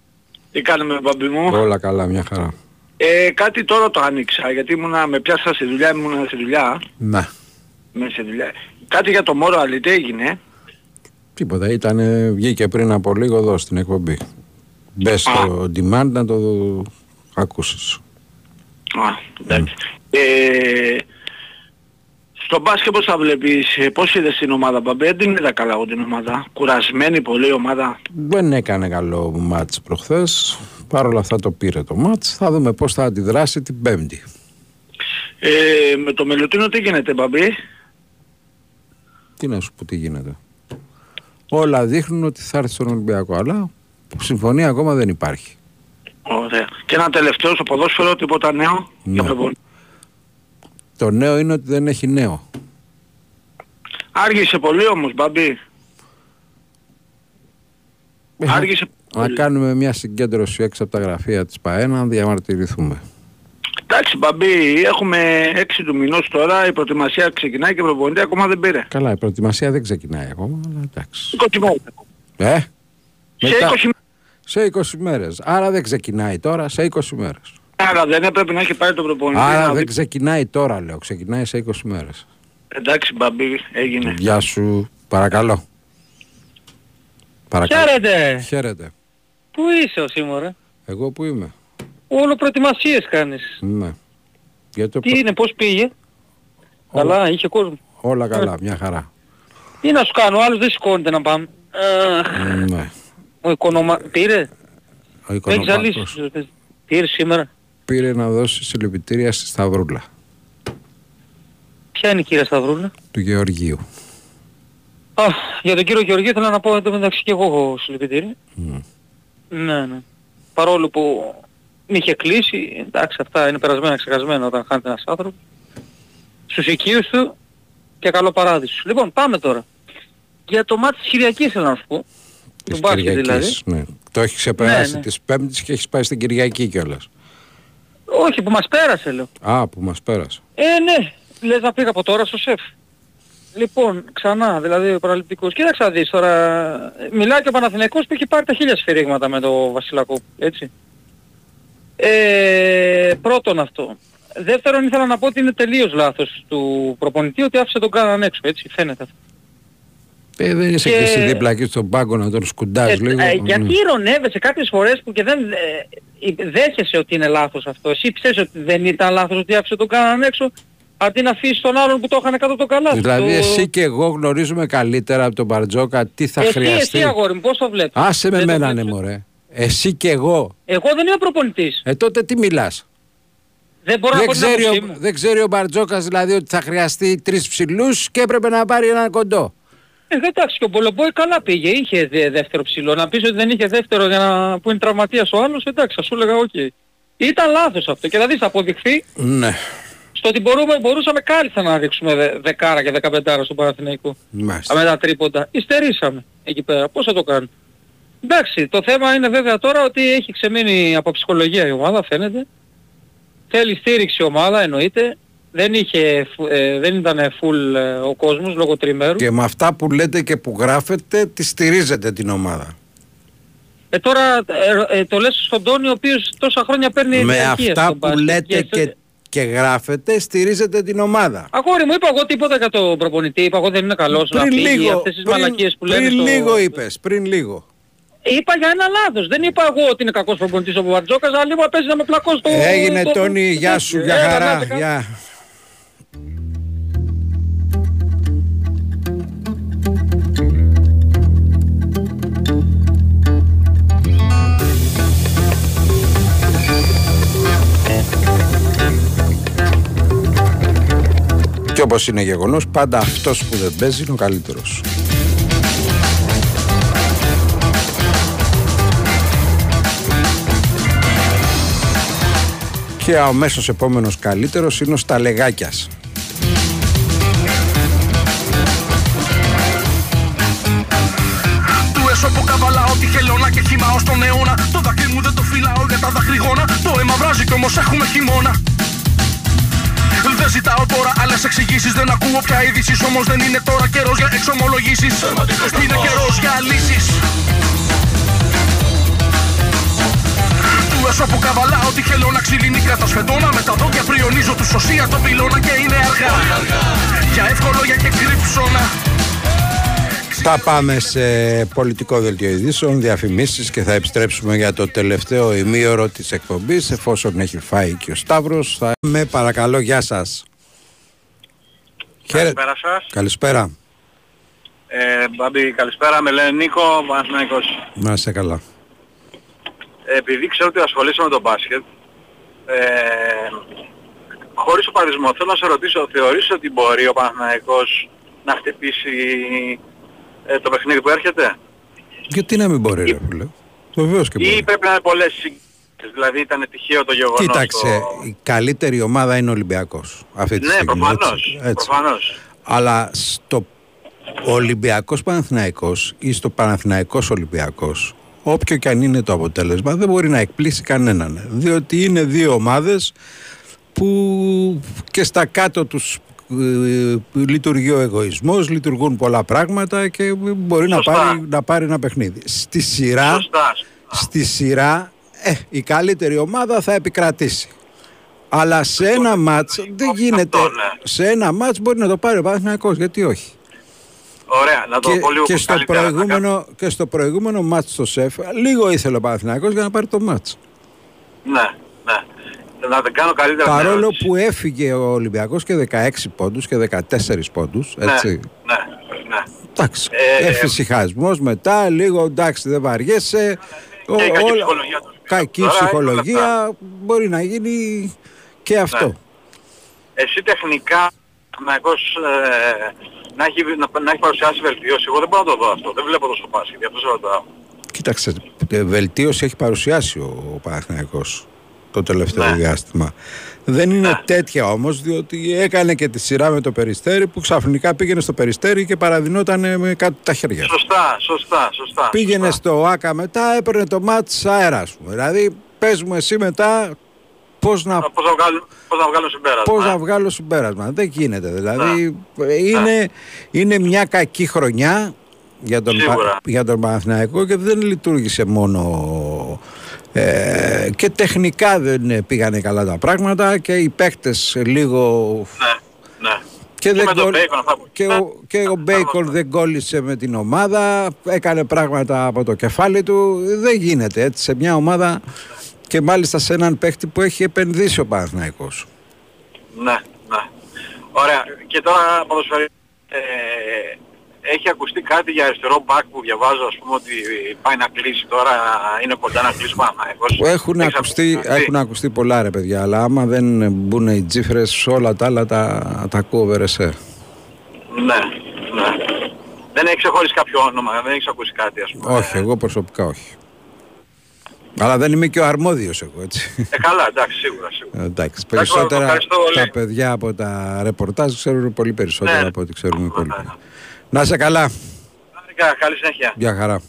Τι κάνουμε μπαμπι μου? Όλα καλά, μια χαρά. Ε, κάτι τώρα το άνοιξα, γιατί ήμουνα, με πιάσα στη δουλειά, ήμουνα στη δουλειά. Ναι. Με στη δουλειά. Κάτι για το Μόρο Αλή, τι έγινε? Τίποτα, ήτανε, βγήκε πριν από λίγο εδώ στην εκπομπή. Μπες στο demand να το ακούσεις. Α, εντάξει. Mm. Ε, Στο μπάσκετ πώς θα βλέπεις, πώς είδες την ομάδα Μπαμπέ? Δεν είδα καλά εγώ την ομάδα. Κουρασμένη πολύ η ομάδα. Δεν έκανε καλό μάτς προχθές. Παρ' όλα αυτά το πήρε το μάτς. Θα δούμε πώς θα αντιδράσει την Πέμπτη. Ε, με το Μελουτίνο τι γίνεται Μπαμπέ? Τι να σου πω τι γίνεται. Όλα δείχνουν ότι θα έρθει στον Ολυμπιακό. Αλλά συμφωνία ακόμα δεν υπάρχει. Ωραία. Και ένα τελευταίο στο ποδόσφαιρο, τίποτα νέο? Ναι. Το νέο είναι ότι δεν έχει νέο. Άργησε πολύ όμως, Μπαμπή. Άργησε πολύ. Να κάνουμε μια συγκέντρωση έξω από τα γραφεία της ΠΑΕ να διαμαρτυρηθούμε. Εντάξει, Μπαμπή, έχουμε έξι του μηνός τώρα, η προετοιμασία ξεκινάει και η προπονητή ακόμα δεν πήρε. Καλά, η προετοιμασία δεν ξεκινάει ακόμα, αλλά εντάξει. είκοσι μέρες. Ε, σε μετά, είκοσι μέρες. Σε είκοσι μέρες. Άρα δεν ξεκινάει τώρα, σε είκοσι μέρες. Άρα δεν έπρεπε να έχει πάρει το προπονητή. Άρα να... δεν ξεκινάει τώρα λέω, ξεκινάει σε είκοσι μέρες. Εντάξει Μπαμπή, έγινε. Γεια σου, παρακαλώ. παρακαλώ. Χαίρετε. Χαίρετε. Πού είσαι ο σήμερα? Εγώ που είμαι. Όλο προετοιμασίες κάνεις. Ναι. Γιατί Τι προ... είναι, πώς πήγε? Όλα... Καλά, είχε κόσμο. Όλα καλά, μια χαρά. Τι να σου κάνω, άλλος δεν σηκώνεται να πάμε. Ναι. Ο οικονομα... πήρε. Ο οικονομάκος. Πήρε σήμερα. Πήρε να δώσει συλληπιτήρια στη Σταυρούλα. Ποια είναι η κυρία Σταυρούλα? Του Γεωργίου. Α, για τον κύριο Γεωργίου θέλω να πω εν τω μεταξύ και εγώ έχω συλληπιτήρια. Mm. Ναι, ναι. Παρόλο που με είχε κλείσει, εντάξει αυτά είναι περασμένα, ξεχασμένα όταν χάνεται ένας άνθρωπος. στους οικείους του και καλό παράδεισο. Λοιπόν, πάμε τώρα. Για το μάτι της Κυριακής θέλω να σου πω. Του μπάσκετ δηλαδή. Ναι. Το έχει ξεπεράσει ναι, ναι. Της Πέμπτης και έχει πάει στην Κυριακή κιόλας. Όχι, που μας πέρασε λέω. Α, που μας πέρασε. Ε, ναι. Λες να πήγα από τώρα στο σεφ. Λοιπόν, ξανά, δηλαδή ο παραληπτικός. Κοίταξα δεις τώρα, μιλάει και ο Παναθηναϊκός που έχει πάρει τα χίλια σφυρίγματα με το Βασιλακό, έτσι. Ε, πρώτον αυτό. Δεύτερον ήθελα να πω ότι είναι τελείως λάθος του προπονητή ότι άφησε τον Κάναν έξω, έτσι, φαίνεται αυτό. Ε, δεν είσαι και, και εσύ δίπλα και στον πάγκο να τον σκουντάς ε, λίγο. Ε, γιατί ειρωνεύεσαι κάποιες φορές που και δεν ε, δέχεσαι ότι είναι λάθος αυτό. Εσύ πιστεύεις ότι δεν ήταν λάθος ότι άφησε τον Κάναν έξω. Αντί να αφήσει τον άλλον που το είχαν κάτω το καλάθι. Δηλαδή το... εσύ και εγώ γνωρίζουμε καλύτερα από τον Μπαρτζόκα τι θα εσύ, χρειαστεί. Εσύ εσύ αγόρι μου, πώς το βλέπεις. Άσε με μένα ναι μωρέ. Εσύ και εγώ. Εγώ δεν είμαι προπονητής. Ε τότε τι μιλάς. Δεν, μπορώ δεν, να ξέρει, ο, δεν ξέρει ο Μπαρτζόκας δηλαδή ότι θα χρειαστεί τρεις ψηλούς και έπρεπε να πάρει έναν κοντό. Ε εντάξει και ο Μπολομπόη καλά πήγε. Είχε δεύτερο ψηλό. Να πεις ότι δεν είχε δεύτερο για να... που είναι τραυματίας ο άλλος. Εντάξει θα σου έλεγα οκ. Okay. Ήταν λάθος αυτό και δηλαδή θα αποδειχθεί. Ναι. Το ότι μπορούμε, μπορούσαμε κάλλιστα να ρίξουμε δεκάρα και δεκαπεντάρα στον Παναθηναϊκό. Μάλιστα. Με τα τρίποντα. Υστερήσαμε εκεί πέρα. Πώς θα το κάνουμε. Εντάξει, το θέμα είναι βέβαια τώρα ότι έχει ξεμείνει από ψυχολογία η ομάδα, φαίνεται. Θέλει στήριξη η ομάδα, εννοείται. Δεν, είχε, ε, δεν ήταν full ε, ο κόσμος λόγω τριμέρου. Και με αυτά που λέτε και που γράφετε, τη στηρίζετε την ομάδα. Ε, τώρα ε, ε, το λες στον Τόνι, ο οποίος τόσα χρόνια παίρνει... Με αυτά που λέτε και... Και γράφετε, στηρίζετε την ομάδα. Αγόρι μου, είπα εγώ τίποτα για τον προπονητή, είπα εγώ δεν είναι καλός πριν να φύγει λίγο, αυτές τις πριν, μαλακίες που λένε. Πριν στο... λίγο είπες, πριν λίγο. Είπα για ένα λάθος, δεν είπα εγώ ότι είναι κακός προπονητής ο Μπαρτζόκας, αλλά λίγο παίζει να με πλακώσει το... Έγινε το... Τόνι, γεια σου, για ε, χαρά, γεια. Γεια. Και όπως είναι γεγονός, πάντα αυτός που δεν παίζει είναι ο καλύτερος. Και ο μέσος επόμενος καλύτερος είναι ο Σταλεγάκιας. Όπου καβαλάω τη χελώνα και χυμάω στον αιώνα. Το δάκρυ μου δεν το φυλάω για τα δακρυγόνα. Το αίμα βράζει κι όμως έχουμε χειμώνα. Δεν ζητάω τώρα άλλες εξηγήσεις. Δεν ακούω πια ειδήσεις. Όμως δεν είναι τώρα καιρός για εξομολογήσεις. Είναι καιρός για λύσεις. Του έσω που καβαλάω τη χελώνα ξυλινή κατασφεντώνα. Με τα δόντια πριονίζω του σωσία τον πυλώνα. Και είναι αργά για εύκολο για και κρύψωνα. Θα πάμε σε πολιτικό δελτίο ειδήσεων, διαφημίσεις και θα επιστρέψουμε για το τελευταίο ημίωρο της εκπομπής, εφόσον έχει φάει και ο Σταύρος. Θα με παρακαλώ, γεια σας. Καλησπέρα σας. Καλησπέρα. Ε, Μπάμπη, καλησπέρα. Με λένε Νίκο, Παναθηναϊκός. Να είσαι καλά. Επειδή ξέρω ότι ασχολείσαι με τον μπάσκετ, ε, χωρίς οπαδισμό, θέλω να σε ρωτήσω, θεωρείς ότι μπορεί ο Παναθηναϊκός να χτυπήσει... Ε, το παιχνίδι που έρχεται. Γιατί να μην μπορεί ή... ρε φίλε. Βεβαίως και μπορεί. Ή πρέπει να είναι πολλές συγκρίσεις. Δηλαδή ήταν τυχαίο το γεγονός. Κοίταξε, το... η καλύτερη ομάδα είναι ο Ολυμπιακός αυτή τη ναι, στιγμή. Προφανώς, έτσι. Προφανώς. Αλλά στο Ολυμπιακός Παναθηναϊκός ή στο Παναθηναϊκός Ολυμπιακός, όποιο και αν είναι το αποτέλεσμα, δεν μπορεί να εκπλήσει κανέναν. Διότι είναι δύο ομάδες που και στα κάτω τους λειτουργεί ο εγωισμός, λειτουργούν πολλά πράγματα και μπορεί να πάρει, να πάρει ένα παιχνίδι. Στη σειρά, στη σειρά ε, η καλύτερη ομάδα θα επικρατήσει. Αλλά σε ένα μάτς δεν γίνεται. Σε ένα μάτς μπορεί να το πάρει ο Παναθηναϊκός, γιατί όχι. Ωραία, να το και, πω λίγο και, στο προηγούμενο, και στο προηγούμενο μάτς στο ΣΕΦ λίγο ήθελε ο Παναθηναϊκός για να πάρει το μάτς. Ναι, ναι. Να κάνω καλύτερα. Παρόλο που έφυγε ο Ολυμπιακός και δεκαέξι πόντους και δεκατέσσερα πόντους, έτσι. Ναι, ναι, ναι. Εντάξει, ε, εφησυχασμός μετά, λίγο εντάξει δεν βαριέσαι. Και ο, η κακή όλα, ψυχολογία. Κακή τώρα, ψυχολογία μπορεί να γίνει και αυτό. Ναι. Εσύ τεχνικά να, έχεις, ε, να, έχει, να, να έχει παρουσιάσει βελτιώσει, εγώ δεν μπορώ να το δω αυτό, δεν βλέπω το στο μπάσκετ, γι' αυτό σε ρωτάω. Κοίταξε, βελτίωση έχει παρουσιάσει ο, ο Παναθηναϊκός το τελευταίο ναι. διάστημα. Δεν είναι Α. τέτοια όμως, διότι έκανε και τη σειρά με το Περιστέρι που ξαφνικά πήγαινε στο Περιστέρι και παραδεινόταν με κάτω τα χέρια. Σωστά, σωστά, σωστά. Πήγαινε σωστά. στο ΟΑΚΑ μετά, έπαιρνε το μάτς αέρα. Δηλαδή, πες μου εσύ μετά πώς να, πώς να, βγάλω, πώς να βγάλω συμπέρασμα. Πώς να βγάλω συμπέρασμα. Δεν γίνεται. Δηλαδή, είναι, είναι μια κακή χρονιά για τον, για τον Παναθηναϊκό και δεν λειτουργήσε μόνο... Ε, και τεχνικά δεν πήγανε καλά τα πράγματα και οι παίκτες λίγο... Ναι, ναι. Και, και, δεν με γκολ... Bacon, θα... και, ναι. ο... και ο Μπέικον δεν κόλλησε με την ομάδα, έκανε πράγματα από το κεφάλι του. Δεν γίνεται έτσι σε μια ομάδα και μάλιστα σε έναν παίκτη που έχει επενδύσει ο Παναθηναϊκός. Ναι, ναι. Ωραία. Και τώρα ποδοσφαιρικά... Ε... Έχει ακουστεί κάτι για αριστερό μπακ που διαβάζω, ας πούμε, ότι πάει να κλείσει τώρα, είναι κοντά να κλείσει Παναθηναϊκός. Έχουν, έχουν ακουστεί πολλά ρε παιδιά, αλλά άμα δεν μπουν οι τζίφρες όλα τα άλλα τα, τα κόβερεσέ. Ναι, ναι. Δεν έχει ξεχωρίσει κάποιο όνομα, δεν έχει ακούσει κάτι, ας πούμε. Όχι, εγώ προσωπικά όχι. Αλλά δεν είμαι και ο αρμόδιος εγώ, έτσι. Ε, καλά, εντάξει, σίγουρα, σίγουρα. Εντάξει, περισσότερα τα παιδιά από τα ρεπορτάζ ξέρουν πολύ περισσότερα ναι. από ό,τι ξέρουμε πολύ. Ναι, ναι. Να είσαι καλά. Καλή συνέχεια. Γεια χαρά.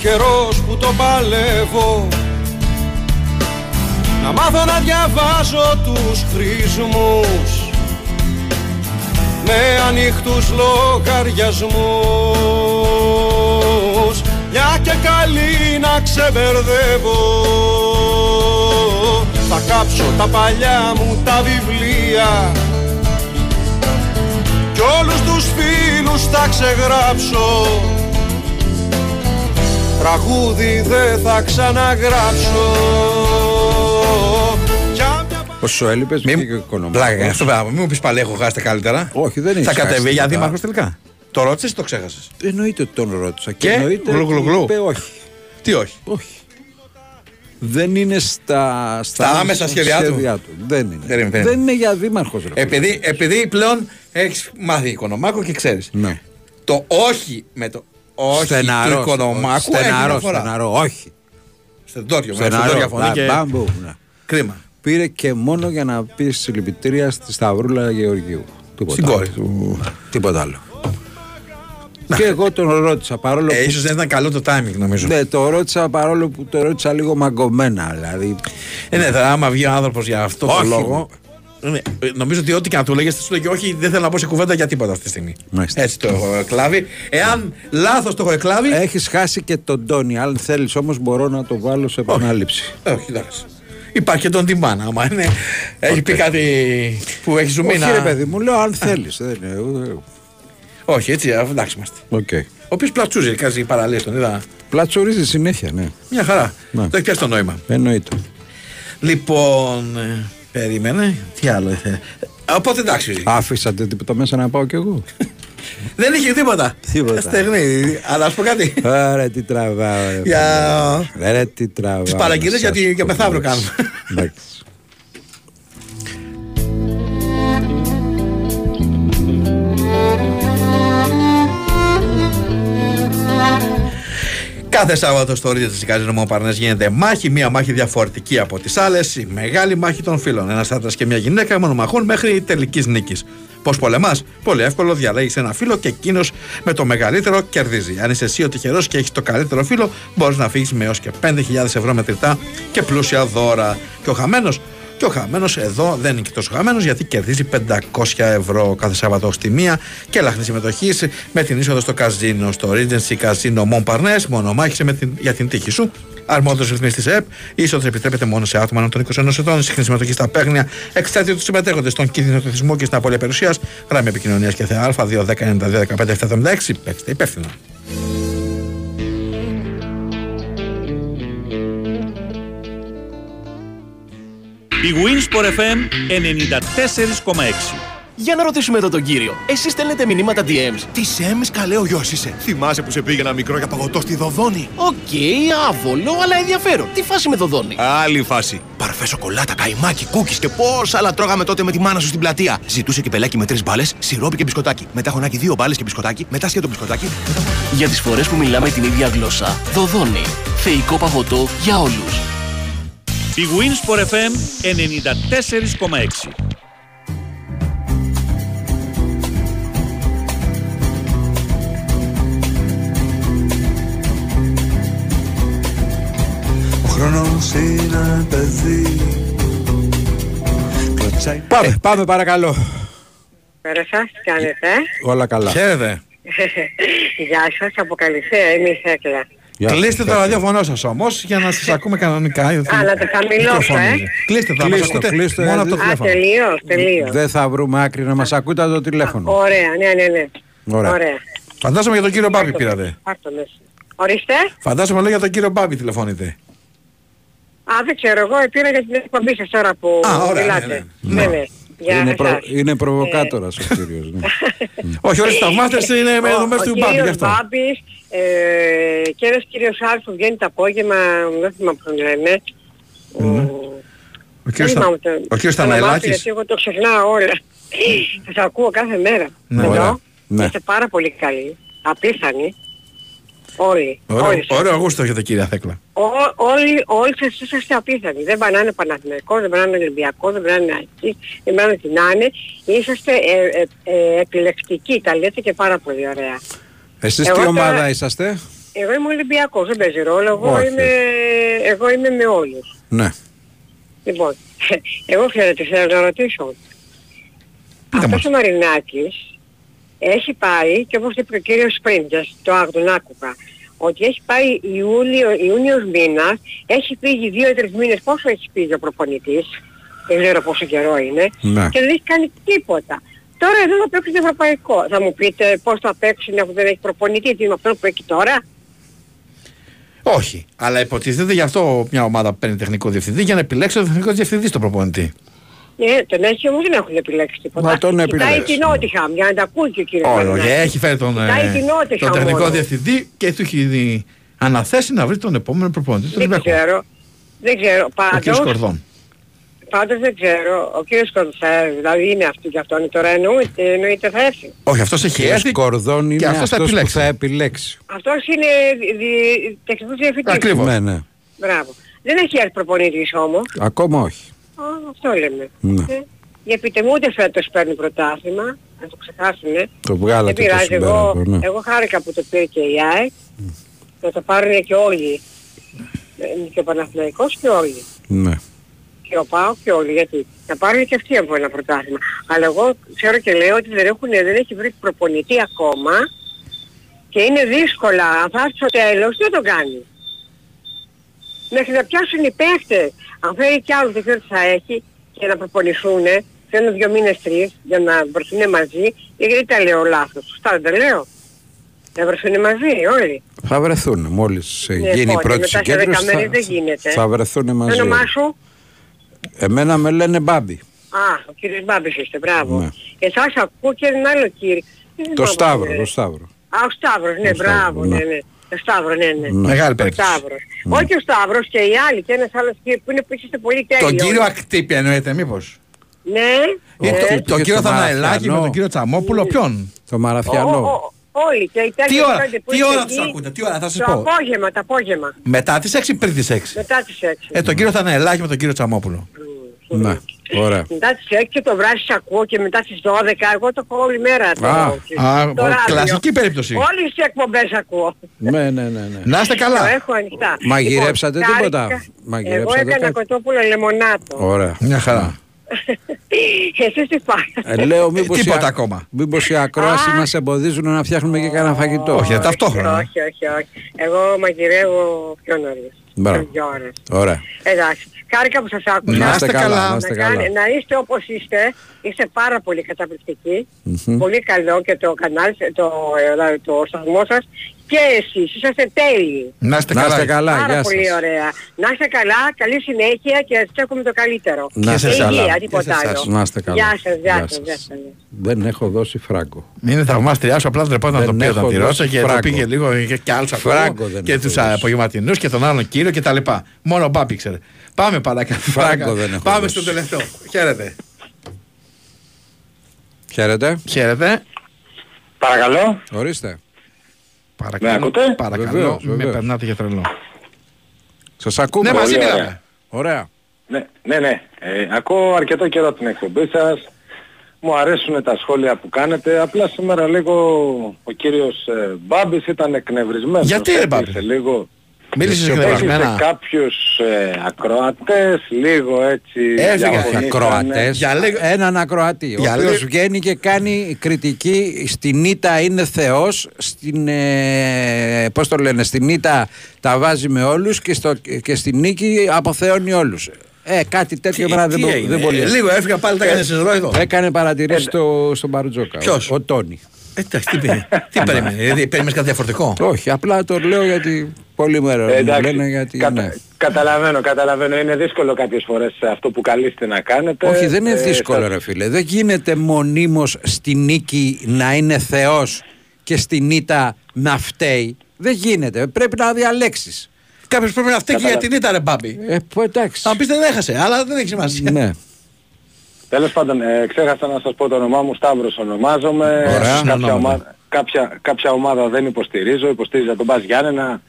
Καιρός που το παλεύω να μάθω να διαβάζω τους χρήσμους με ανοιχτούς λογαριασμούς, μια και καλή να ξεβερδεύω. Θα κάψω τα παλιά μου τα βιβλία κι όλους τους φίλους θα ξεγράψω. Τραγούδι δεν θα ξαναγράψω. Όσο έλειπες βγήκε και οικονομικό. Μην μου πεις παλέχο, χάστε καλύτερα. Όχι, δεν έχεις. Θα κατέβει για δήμαρχος τελικά. Το ρώτησες ή το ξέχασες? Εννοείται ότι τον ρώτησα. Και εννοείται ότι είπε όχι. Τι όχι? Όχι. Δεν είναι στα, στα, στα άμεσα σχέδιά του. του. Δεν είναι. Περίμενε, περίμενε. Δεν είναι για δήμαρχος. Ρε, επειδή, επειδή πλέον έχεις μάθει οικονομάκο και ξέρεις. Ναι. Το όχι με το... Όχι, στεναρό, στεναρό, στεναρό, στεναρό, όχι. Στεντόριο, στεντόρια φωνή και... Μπάμπου, ναι. Κρίμα. Πήρε και μόνο για να πει συλληπιτήρια στη Σταυρούλα Γεωργίου. Τίποτα, του... Τίποτα άλλο. Να. Και εγώ τον ρώτησα παρόλο ε, που... Ίσως δεν ήταν καλό το timing νομίζω. Ναι, το ρώτησα παρόλο που το ρώτησα λίγο μαγκωμένα, δηλαδή... Ε, ναι, θα, άμα βγει ο άνθρωπος για αυτό όχι. το λόγο... Ναι, νομίζω ότι ό,τι και να του λέγες σου λέγει όχι, δεν θέλω να πω σε κουβέντα για τίποτα αυτή τη στιγμή. Μάλιστα. Έτσι το έχω εκλάβει. Εάν λάθος το έχω εκλάβει. Έχεις χάσει και τον Τόνι. Αν θέλεις όμως μπορώ να το βάλω σε επανάληψη. Όχι, εντάξει. Υπάρχει και τον Τιμάνα. Άμα είναι. Έχει πει κάτι που έχει ζουμί να. Όχι, ρε παιδί μου, λέω αν θέλεις. Όχι, έτσι, εντάξει είμαστε. Okay. Ο οποίος πλατσούζει, κάνει παραλίες τον είδα. Πλατσουρίζει συνέχεια, ναι. Μια χαρά. Ναι. Το έχει πιάσει το νόημα. Εννοείται. Λοιπόν. Περίμενε, τι άλλο ήθελε. Οπότε εντάξει. Άφησατε τίποτα μέσα να πάω κι εγώ. Δεν είχε τίποτα. Τίποτα. Στεγνή, αλλά α πω κάτι. Ωραία, τι τραβάω. Ωραία, τι τραβάω. Τις παραγγείλες γιατί για μεθαύριο κάνουμε. Εντάξει. Κάθε Σάββατο στο Regency Casino Mont Parnès γίνεται μάχη, μία μάχη διαφορετική από τις άλλες, η μεγάλη μάχη των φίλων. Ένας άντρας και μια γυναίκα μονομαχούν μέχρι τελικής νίκης. Πώς πολεμάς? Πολύ εύκολο, διαλέγεις ένα φίλο και εκείνος με το μεγαλύτερο κερδίζει. Αν είσαι εσύ ο τυχερός και έχεις το καλύτερο φίλο, μπορείς να φύγεις με έως και πέντε χιλιάδες ευρώ μετρητά και πλούσια δώρα. Και ο χαμένος, Και ο χαμένος εδώ δεν είναι και τόσο χαμένος, γιατί κερδίζει πεντακόσια ευρώ κάθε Σάββατο στη μία και ελάχιστη συμμετοχή με την είσοδο στο καζίνο, στο Regency Casino Mont Parnès. Μονομάχησε με την, για την τύχη σου. Αρμόδιος ρυθμιστής της ΕΕΠ. Είσοδος επιτρέπεται μόνο σε άτομα άνω των είκοσι ενός ετών. Συχνή συμμετοχή στα παίγνια. Εξαρτάται τους συμμετέχοντες στον κίνδυνο του θυσμού και στην απώλεια περιουσίας. Γράμμη επικοινωνίας και ΘΕΑ δύο ένα μηδέν εννιά δύο ένα πέντε επτά επτά έξι. Παίξτε υπεύθυνα. Η Winsport εφ εμ ενενήντα τέσσερα κόμμα έξι. Για να ρωτήσουμε εδώ τον κύριο. Εσείς στέλνετε μηνύματα ντι εμς. Τι M's καλέ, ο γιος είσαι. Θυμάσαι που σε πήγαινα μικρό για παγωτό στη Δοδόνη. Οκ, okay, άβολο, αλλά ενδιαφέρον. Τι φάση με Δοδόνη. Άλλη φάση. Παρφέ σοκολάτα, καϊμάκι, κούκκις και πόσα άλλα τρώγαμε τότε με τη μάνα σου στην πλατεία. Ζητούσε κυπελάκι με τρεις μπάλες, σιρόπι και μπισκοτάκι. Μετά χωνάκι δύο μπάλες και μπισκοτάκι. Μετά σκέτο μπισκοτάκι. Για τις φορές που μιλάμε την ίδια γλώσσα. Δοδόνη. Θεϊκό παγωτό για όλους. Η Winsport εφ εμ ενενήντα τέσσερα κόμμα έξι. Πάμε, πάμε παρακαλώ. Πέρασα, τι κάνετε. Όλα καλά. Χαίρετε. Γεια σας, από Καλυθέα, είμαι η Θέκλα. Κλείστε το ραδιόφωνο σας όμως για να σας ακούμε κανονικά. Αλλά το χαμηλώσω, ε. Κλείστε το, μας ακούτε μόνο από το τηλέφωνο. Α, τελείως, τελείως. Δεν θα βρούμε άκρη να μας ακούτε από το τηλέφωνο. Ωραία, ναι, ναι, ναι. Ωραία. Φαντάζομαι για τον κύριο Μπάμπη πήρατε. Ορίστε. Φαντάζομαι λέω για τον κύριο Μπάμπη τηλεφωνείτε. Α, δεν ξέρω, εγώ πήρα για την εκπομπή σας τώρα που μιλάτε. Ναι, ναι. Είναι, προ, είναι προβοκάτορας ο κύριος. Ναι. Όχι, όλοι σταυμάστε είναι με εδώ μέσα του Μπάμπη. Ο κύριος Μπάμπης ε, και ένας κύριος Άρης που βγαίνει το απόγευμα, δεν θυμάμαι που λένε. Mm. Ο κύριος, Στα... ο κύριος Σταμελάκης. Γιατί εγώ το ξεχνάω όλα. Σας ακούω κάθε μέρα. Ναι, εδώ ναι. Είστε πάρα πολύ καλοί, απίθανοι. Όλοι. Ωραίο αγούστο έχετε κύριε Θέκλα. Όλοι, όλοι σας είσαστε απίθανοι. Δεν πανάνε Παναθηναϊκό, δεν πανάνε Ολυμπιακό, δεν πανάνε Αϊκή, δεν πανάνε την Άνε. Είσαστε ε, ε, ε, επιλεκτικοί, τα λέτε και πάρα πολύ ωραία. Εσείς εγώ, τι ομάδα τώρα, είσαστε? Εγώ είμαι Ολυμπιακός, δεν παίζει ρόλο. Εγώ, είμαι, εγώ είμαι με όλους. Ναι. Λοιπόν, εγώ ξέρετε, θέλω να ρωτήσω. Αυτός ο Μαρινάκης έχει πάει, και όπως είπε ο κύριος Σπρίντζας, το Αγδονάκουπα, ότι έχει πάει Ιούλιο, Ιούνιος μήνας, έχει φύγει δύο-τρεις μήνες, πόσο έχει φύγει ο προπονητής, δεν ξέρω πόσο καιρό είναι, ναι. Και δεν έχει κάνει τίποτα. Τώρα εδώ θα παίξει το ευρωπαϊκό. Θα μου πείτε πώς θα παίξουν αφού δεν έχει προπονητή, τι είναι αυτό που έχει τώρα. Όχι, αλλά υποτίθεται γι' αυτό μια ομάδα παίρνει τεχνικό διευθυντή, για να επιλέξει τον τεχνικό διευθυντή στον προπονητή. Ναι, τον έχει όμως δεν έχουν επιλέξει τίποτα. Μα τον επιλέξει. Κοιτάει την Νότιχαμ, για να τα ακούει και ο κύριος Μαρινάκης. Όχι, έχει φέρει τον, ε, τον τεχνικό διευθυντή και του έχει δει αναθέσει να βρει τον επόμενο προπονητή. Δεν, δεν ξέρω, δεν ξέρω. Πάντως, ο κύριος Κορδόν. Πάντως δεν ξέρω, ο κύριος Κορδόν, δηλαδή είναι αυτοί και αυτόν τώρα εννοείται, εννοείται θα έρθει. Όχι, αυτός έχει έρθει Κορδόν είναι και αυτός, αυτός θα, που θα επιλέξει. Αυτός είναι τεχνικός διευθυντής. Ακριβώς. Ναι, ναι. Μπράβο. Δεν έχει έρθει προπονητής όμως. Ακόμα όχι. Α, αυτό λέμε. Ναι. Ε, γιατί ούτε φέτος παίρνει πρωτάθλημα, να το ξεχάσουμε. Το βγάλατε. Δεν πειράζει, εγώ, ναι. εγώ χάρηκα που το πήρε και η ΑΕΚ, mm. να το πάρουν και όλοι. Και ο Παναθηναϊκός και όλοι. Ναι. Και ο ΠΑΟΚ και όλοι, γιατί να πάρουν και αυτοί από ένα πρωτάθλημα. Αλλά εγώ ξέρω και λέω ότι δεν, έχουν, δεν έχει βρει προπονητή ακόμα και είναι δύσκολα. Αν θα έρθει στο τέλος δεν το κάνει. Μέχρι να πιάσουν οι παίχτες, αν φέρει κι άλλους δεν ξέρω τι θα έχει και να προπονηθούνε, θέλουν δύο μήνες τρεις για να βρεθούν μαζί, γιατί τα λέω λάθος, σωστά δεν τα λέω. Να βρεθούν μαζί όλοι. Θα βρεθούν μόλις ναι, γίνει πότε, η πρώτη συγκέντρωση, θα, δεν γίνεται. θα βρεθούν μαζί. Το όνομά σου? Εμένα με λένε Μπάμπη. Α, ο κύριος Μπάμπης είστε, μπράβο. Ναι. Εσάς ακούω και έναν άλλο κύριο. Το Σταύρο, το Σταύρο. Α, ο Σταύρος, ναι, μπράβο, ναι, ναι. Ο Σταύρος, ναι, ναι. Μεγάλη παίκτης. Ναι. Όχι ο Σταύρος και οι άλλοι και ένας άλλος κύριος που είναι που είστε πολύ τέλειος. Τον κύριο Ακτύπη εννοείται μήπως. Ναι. Ή ναι. Το, το, το κύριο Θαναελάκη με τον κύριο Τσαμόπουλο, ναι. Ποιον. Το Μαραφιανό. Ο, ο, ο, όλοι και οι τέλειοι. Τι ώρα, τι ώρα θα σας ακούτε, τι ώρα θα σας πω. Το απόγευμα, το απόγευμα. Μετά τις έξι ή πριν τις έξι. Μετά τις έξι. Ε, τον κύριο Θαναελάκη με τον κύριο Τσαμόπουλο. Mm. Ναι, ωραία. Μετά τις έξι το βράδυ σε ακούω και μετά στις δώδεκα εγώ το ακούω όλη μέρα. Α, α κλασική περίπτωση. Όλες τις εκπομπές ακούω. Ναι, ναι, ναι, ναι. Να είστε καλά. Το έχω ανοιχτά. Μαγειρέψατε λοιπόν, τίποτα? Κάρικα, μαγειρέψατε εγώ έκανα κοτόπουλο λεμονάτο. Ωραία, μια χαρά. Εσύ τι πάει? Λέω μήπως Τίποτα α... ακόμα. Μήπως οι ακρόαση μας εμποδίζουν να φτιάχνουμε και κανένα φαγητό? Όχι, ταυτόχρονα. Όχι, όχι, όχι. Εγώ μαγειρεύω πιο νωρίς. Μπράβο. Ωραία. Εντάξει. Χάρηκα που σας άκουσα. Να είστε καλά. Να είστε, να καλά. Να είστε όπως είστε. Είστε πάρα πολύ καταπληκτικοί. Mm-hmm. Πολύ καλό και το κανάλι, το, το σταθμό σας. Και εσείς είσαστε τέλειοι. Να είστε καλά. καλά. Πάρα Γεια πολύ σας. Ωραία. Να είστε καλά. Καλή συνέχεια και ας τσέχουμε το καλύτερο. Να είστε καλά. Τίποτα άλλο. Να είστε καλά. Γεια σας. Γεια σας. Γεια σας. Δεν έχω δώσει φράγκο. Είναι θαυμάστριά σου. Απλά τρεπόταν να το πει όταν τη Ρώσα και το πήγε λίγο και άλλους φράγκο και τους απογευματινούς και τον άλλον κύριο και τα λοιπά. Μόνο ο Μπάπη ξέρε. Πάμε παρακάτω. Πάμε στον τελευταίο. Χαίρετε. Χαίρετε. Χαίρετε. Παρακαλώ. Ορίστε. Παρακαλώ, με ακούτε? Παρακαλώ, βεβαίως, βεβαίως. Με περνάτε για τρελό. Σας ακούμε. Ναι, μαζί μιλάμε. Ωραία. Ναι, ναι, ναι. Ε, ακούω αρκετό καιρό την εκπομπή σας. Μου αρέσουν τα σχόλια που κάνετε. Απλά σήμερα λίγο ο κύριος ε, Μπάμπης ήταν εκνευρισμένος. Γιατί ρε Μπάμπη? Μίλησες εκνευρισμένα. Έχετε κάποιους ε, ακροατές, λίγο έτσι... Έφυγαν ακροατές, για λίγο... έναν ακροατή, για ο οποίος λίγο... βγαίνει και κάνει κριτική, στην ήττα είναι θεός, στην, ε, πώς το λένε, στην ήττα τα βάζει με όλους και, στο, και στην νίκη αποθεώνει όλους. Ε, κάτι τέτοιο πράγμα δεν, δεν, δεν μπορεί. Ε, λίγο έφυγα πάλι, τα έκανε σε ροή εδώ. Έκανε παρατηρήσεις ε, στο, στον Μπαρτζόκα. Ποιος? Ο, ο Τόνι. Εντάξει, τι περίμενε, τι περίμενε, περίμενε κάτι διαφορετικό? Όχι, απλά το λέω γιατί πολλοί μου λένε γιατί... Κατα, ναι. Καταλαβαίνω, καταλαβαίνω, είναι δύσκολο κάποιες φορές αυτό που καλείστε να κάνετε. Όχι, δεν είναι δύσκολο ε, ρε φίλε, δεν γίνεται μονίμως στη νίκη να είναι θεός και στην ήττα να φταίει, δεν γίνεται, πρέπει να διαλέξεις. Κάποιος πρέπει να φταίει και για την ήττα ρε Μπάμπη. Ε, πω, εντάξει. Αν πεις δεν έχασε, αλλά δεν έχει σημασία. Ναι. Τέλος πάντων, ε, ξέχασα να σας πω το όνομά μου, Σταύρος ονομάζομαι. Ωραία, κάποια, ομάδα, κάποια, κάποια ομάδα δεν υποστηρίζω, υποστήριζα τον Μπας Γιάννενα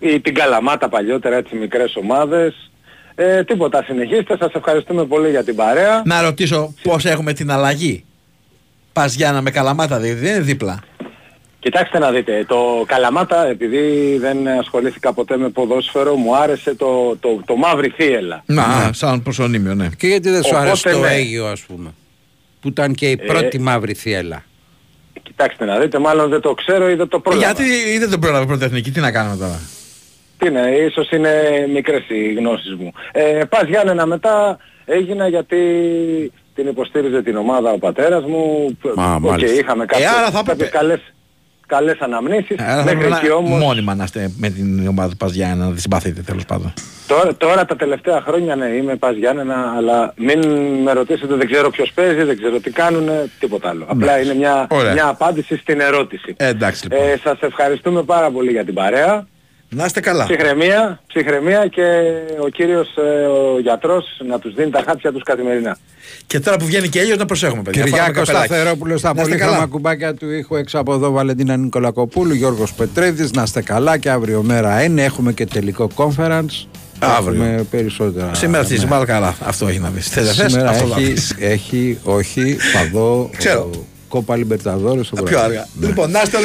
ή την Καλαμάτα παλιότερα, έτσι μικρές ομάδες. Ε, τίποτα, συνεχίστε, σας ευχαριστούμε πολύ για την παρέα. Να ρωτήσω πώς έχουμε την αλλαγή Μπας Γιάννα με Καλαμάτα, δηλαδή δεν είναι δίπλα? Κοιτάξτε να δείτε, το Καλαμάτα, επειδή δεν ασχολήθηκα ποτέ με ποδόσφαιρο, μου άρεσε το, το, το μαύρη θύελα. Να, ναι. Σαν προσωνύμιο, ναι. Και γιατί δεν σου άρεσε το Αίγιο, ας πούμε, που ήταν και η πρώτη ε, μαύρη θύελα? Κοιτάξτε να δείτε, μάλλον δεν το ξέρω ή δεν το πρόλαβα. Γιατί ή δεν το πρόλαβα πρώτη εθνική, τι να κάνουμε τώρα? Τι να, ίσως είναι μικρές οι γνώσεις μου. Ε, Πας Γιάννενα μετά έγινα γιατί... την υποστήριζε την ομάδα ο πατέρας μου. Μα, okay, είχαμε κάποιες, ε, άρα θα κάποιες καλές... καλές αναμνήσεις, ε, μέχρι εκεί όμως... Μόνιμα να είστε με την ομάδα του Πας Γιάννενα, να τη συμπαθείτε τέλος πάντων. Τώρα, τώρα τα τελευταία χρόνια ναι, είμαι Πας Γιάννενα, αλλά μην με ρωτήσετε, δεν ξέρω ποιος παίζει, δεν ξέρω τι κάνουν, τίποτα άλλο. Απλά ναι. είναι μια, μια απάντηση στην ερώτηση. Ε, εντάξει, λοιπόν. ε, σας ευχαριστούμε πάρα πολύ για την παρέα. Να είστε καλά. Ψυχραιμία, ψυχραιμία και ο κύριος ο γιατρός να τους δίνει τα χάπια τους καθημερινά. Και τώρα που βγαίνει και ήλιος να προσέχουμε παιδιά. Κυριάκος Σταθερόπουλος στα πολύχρωμα κουμπάκια του ήχου έξω από εδώ, Βαλεντίνα Νικολακοπούλου, Γιώργος Πετρίδης, να είστε καλά και αύριο μέρα είναι, έχουμε και τελικό conference. Αύριο. Έχουμε περισσότερα. Σήμερα στις μάλλον καλά, αυτό έχει να δεις. Σήμερα έχει, έχει, όχι, θα δω Κόπα Λιμπερταδόρες. Πιο αργά. Λοιπόν, να είστε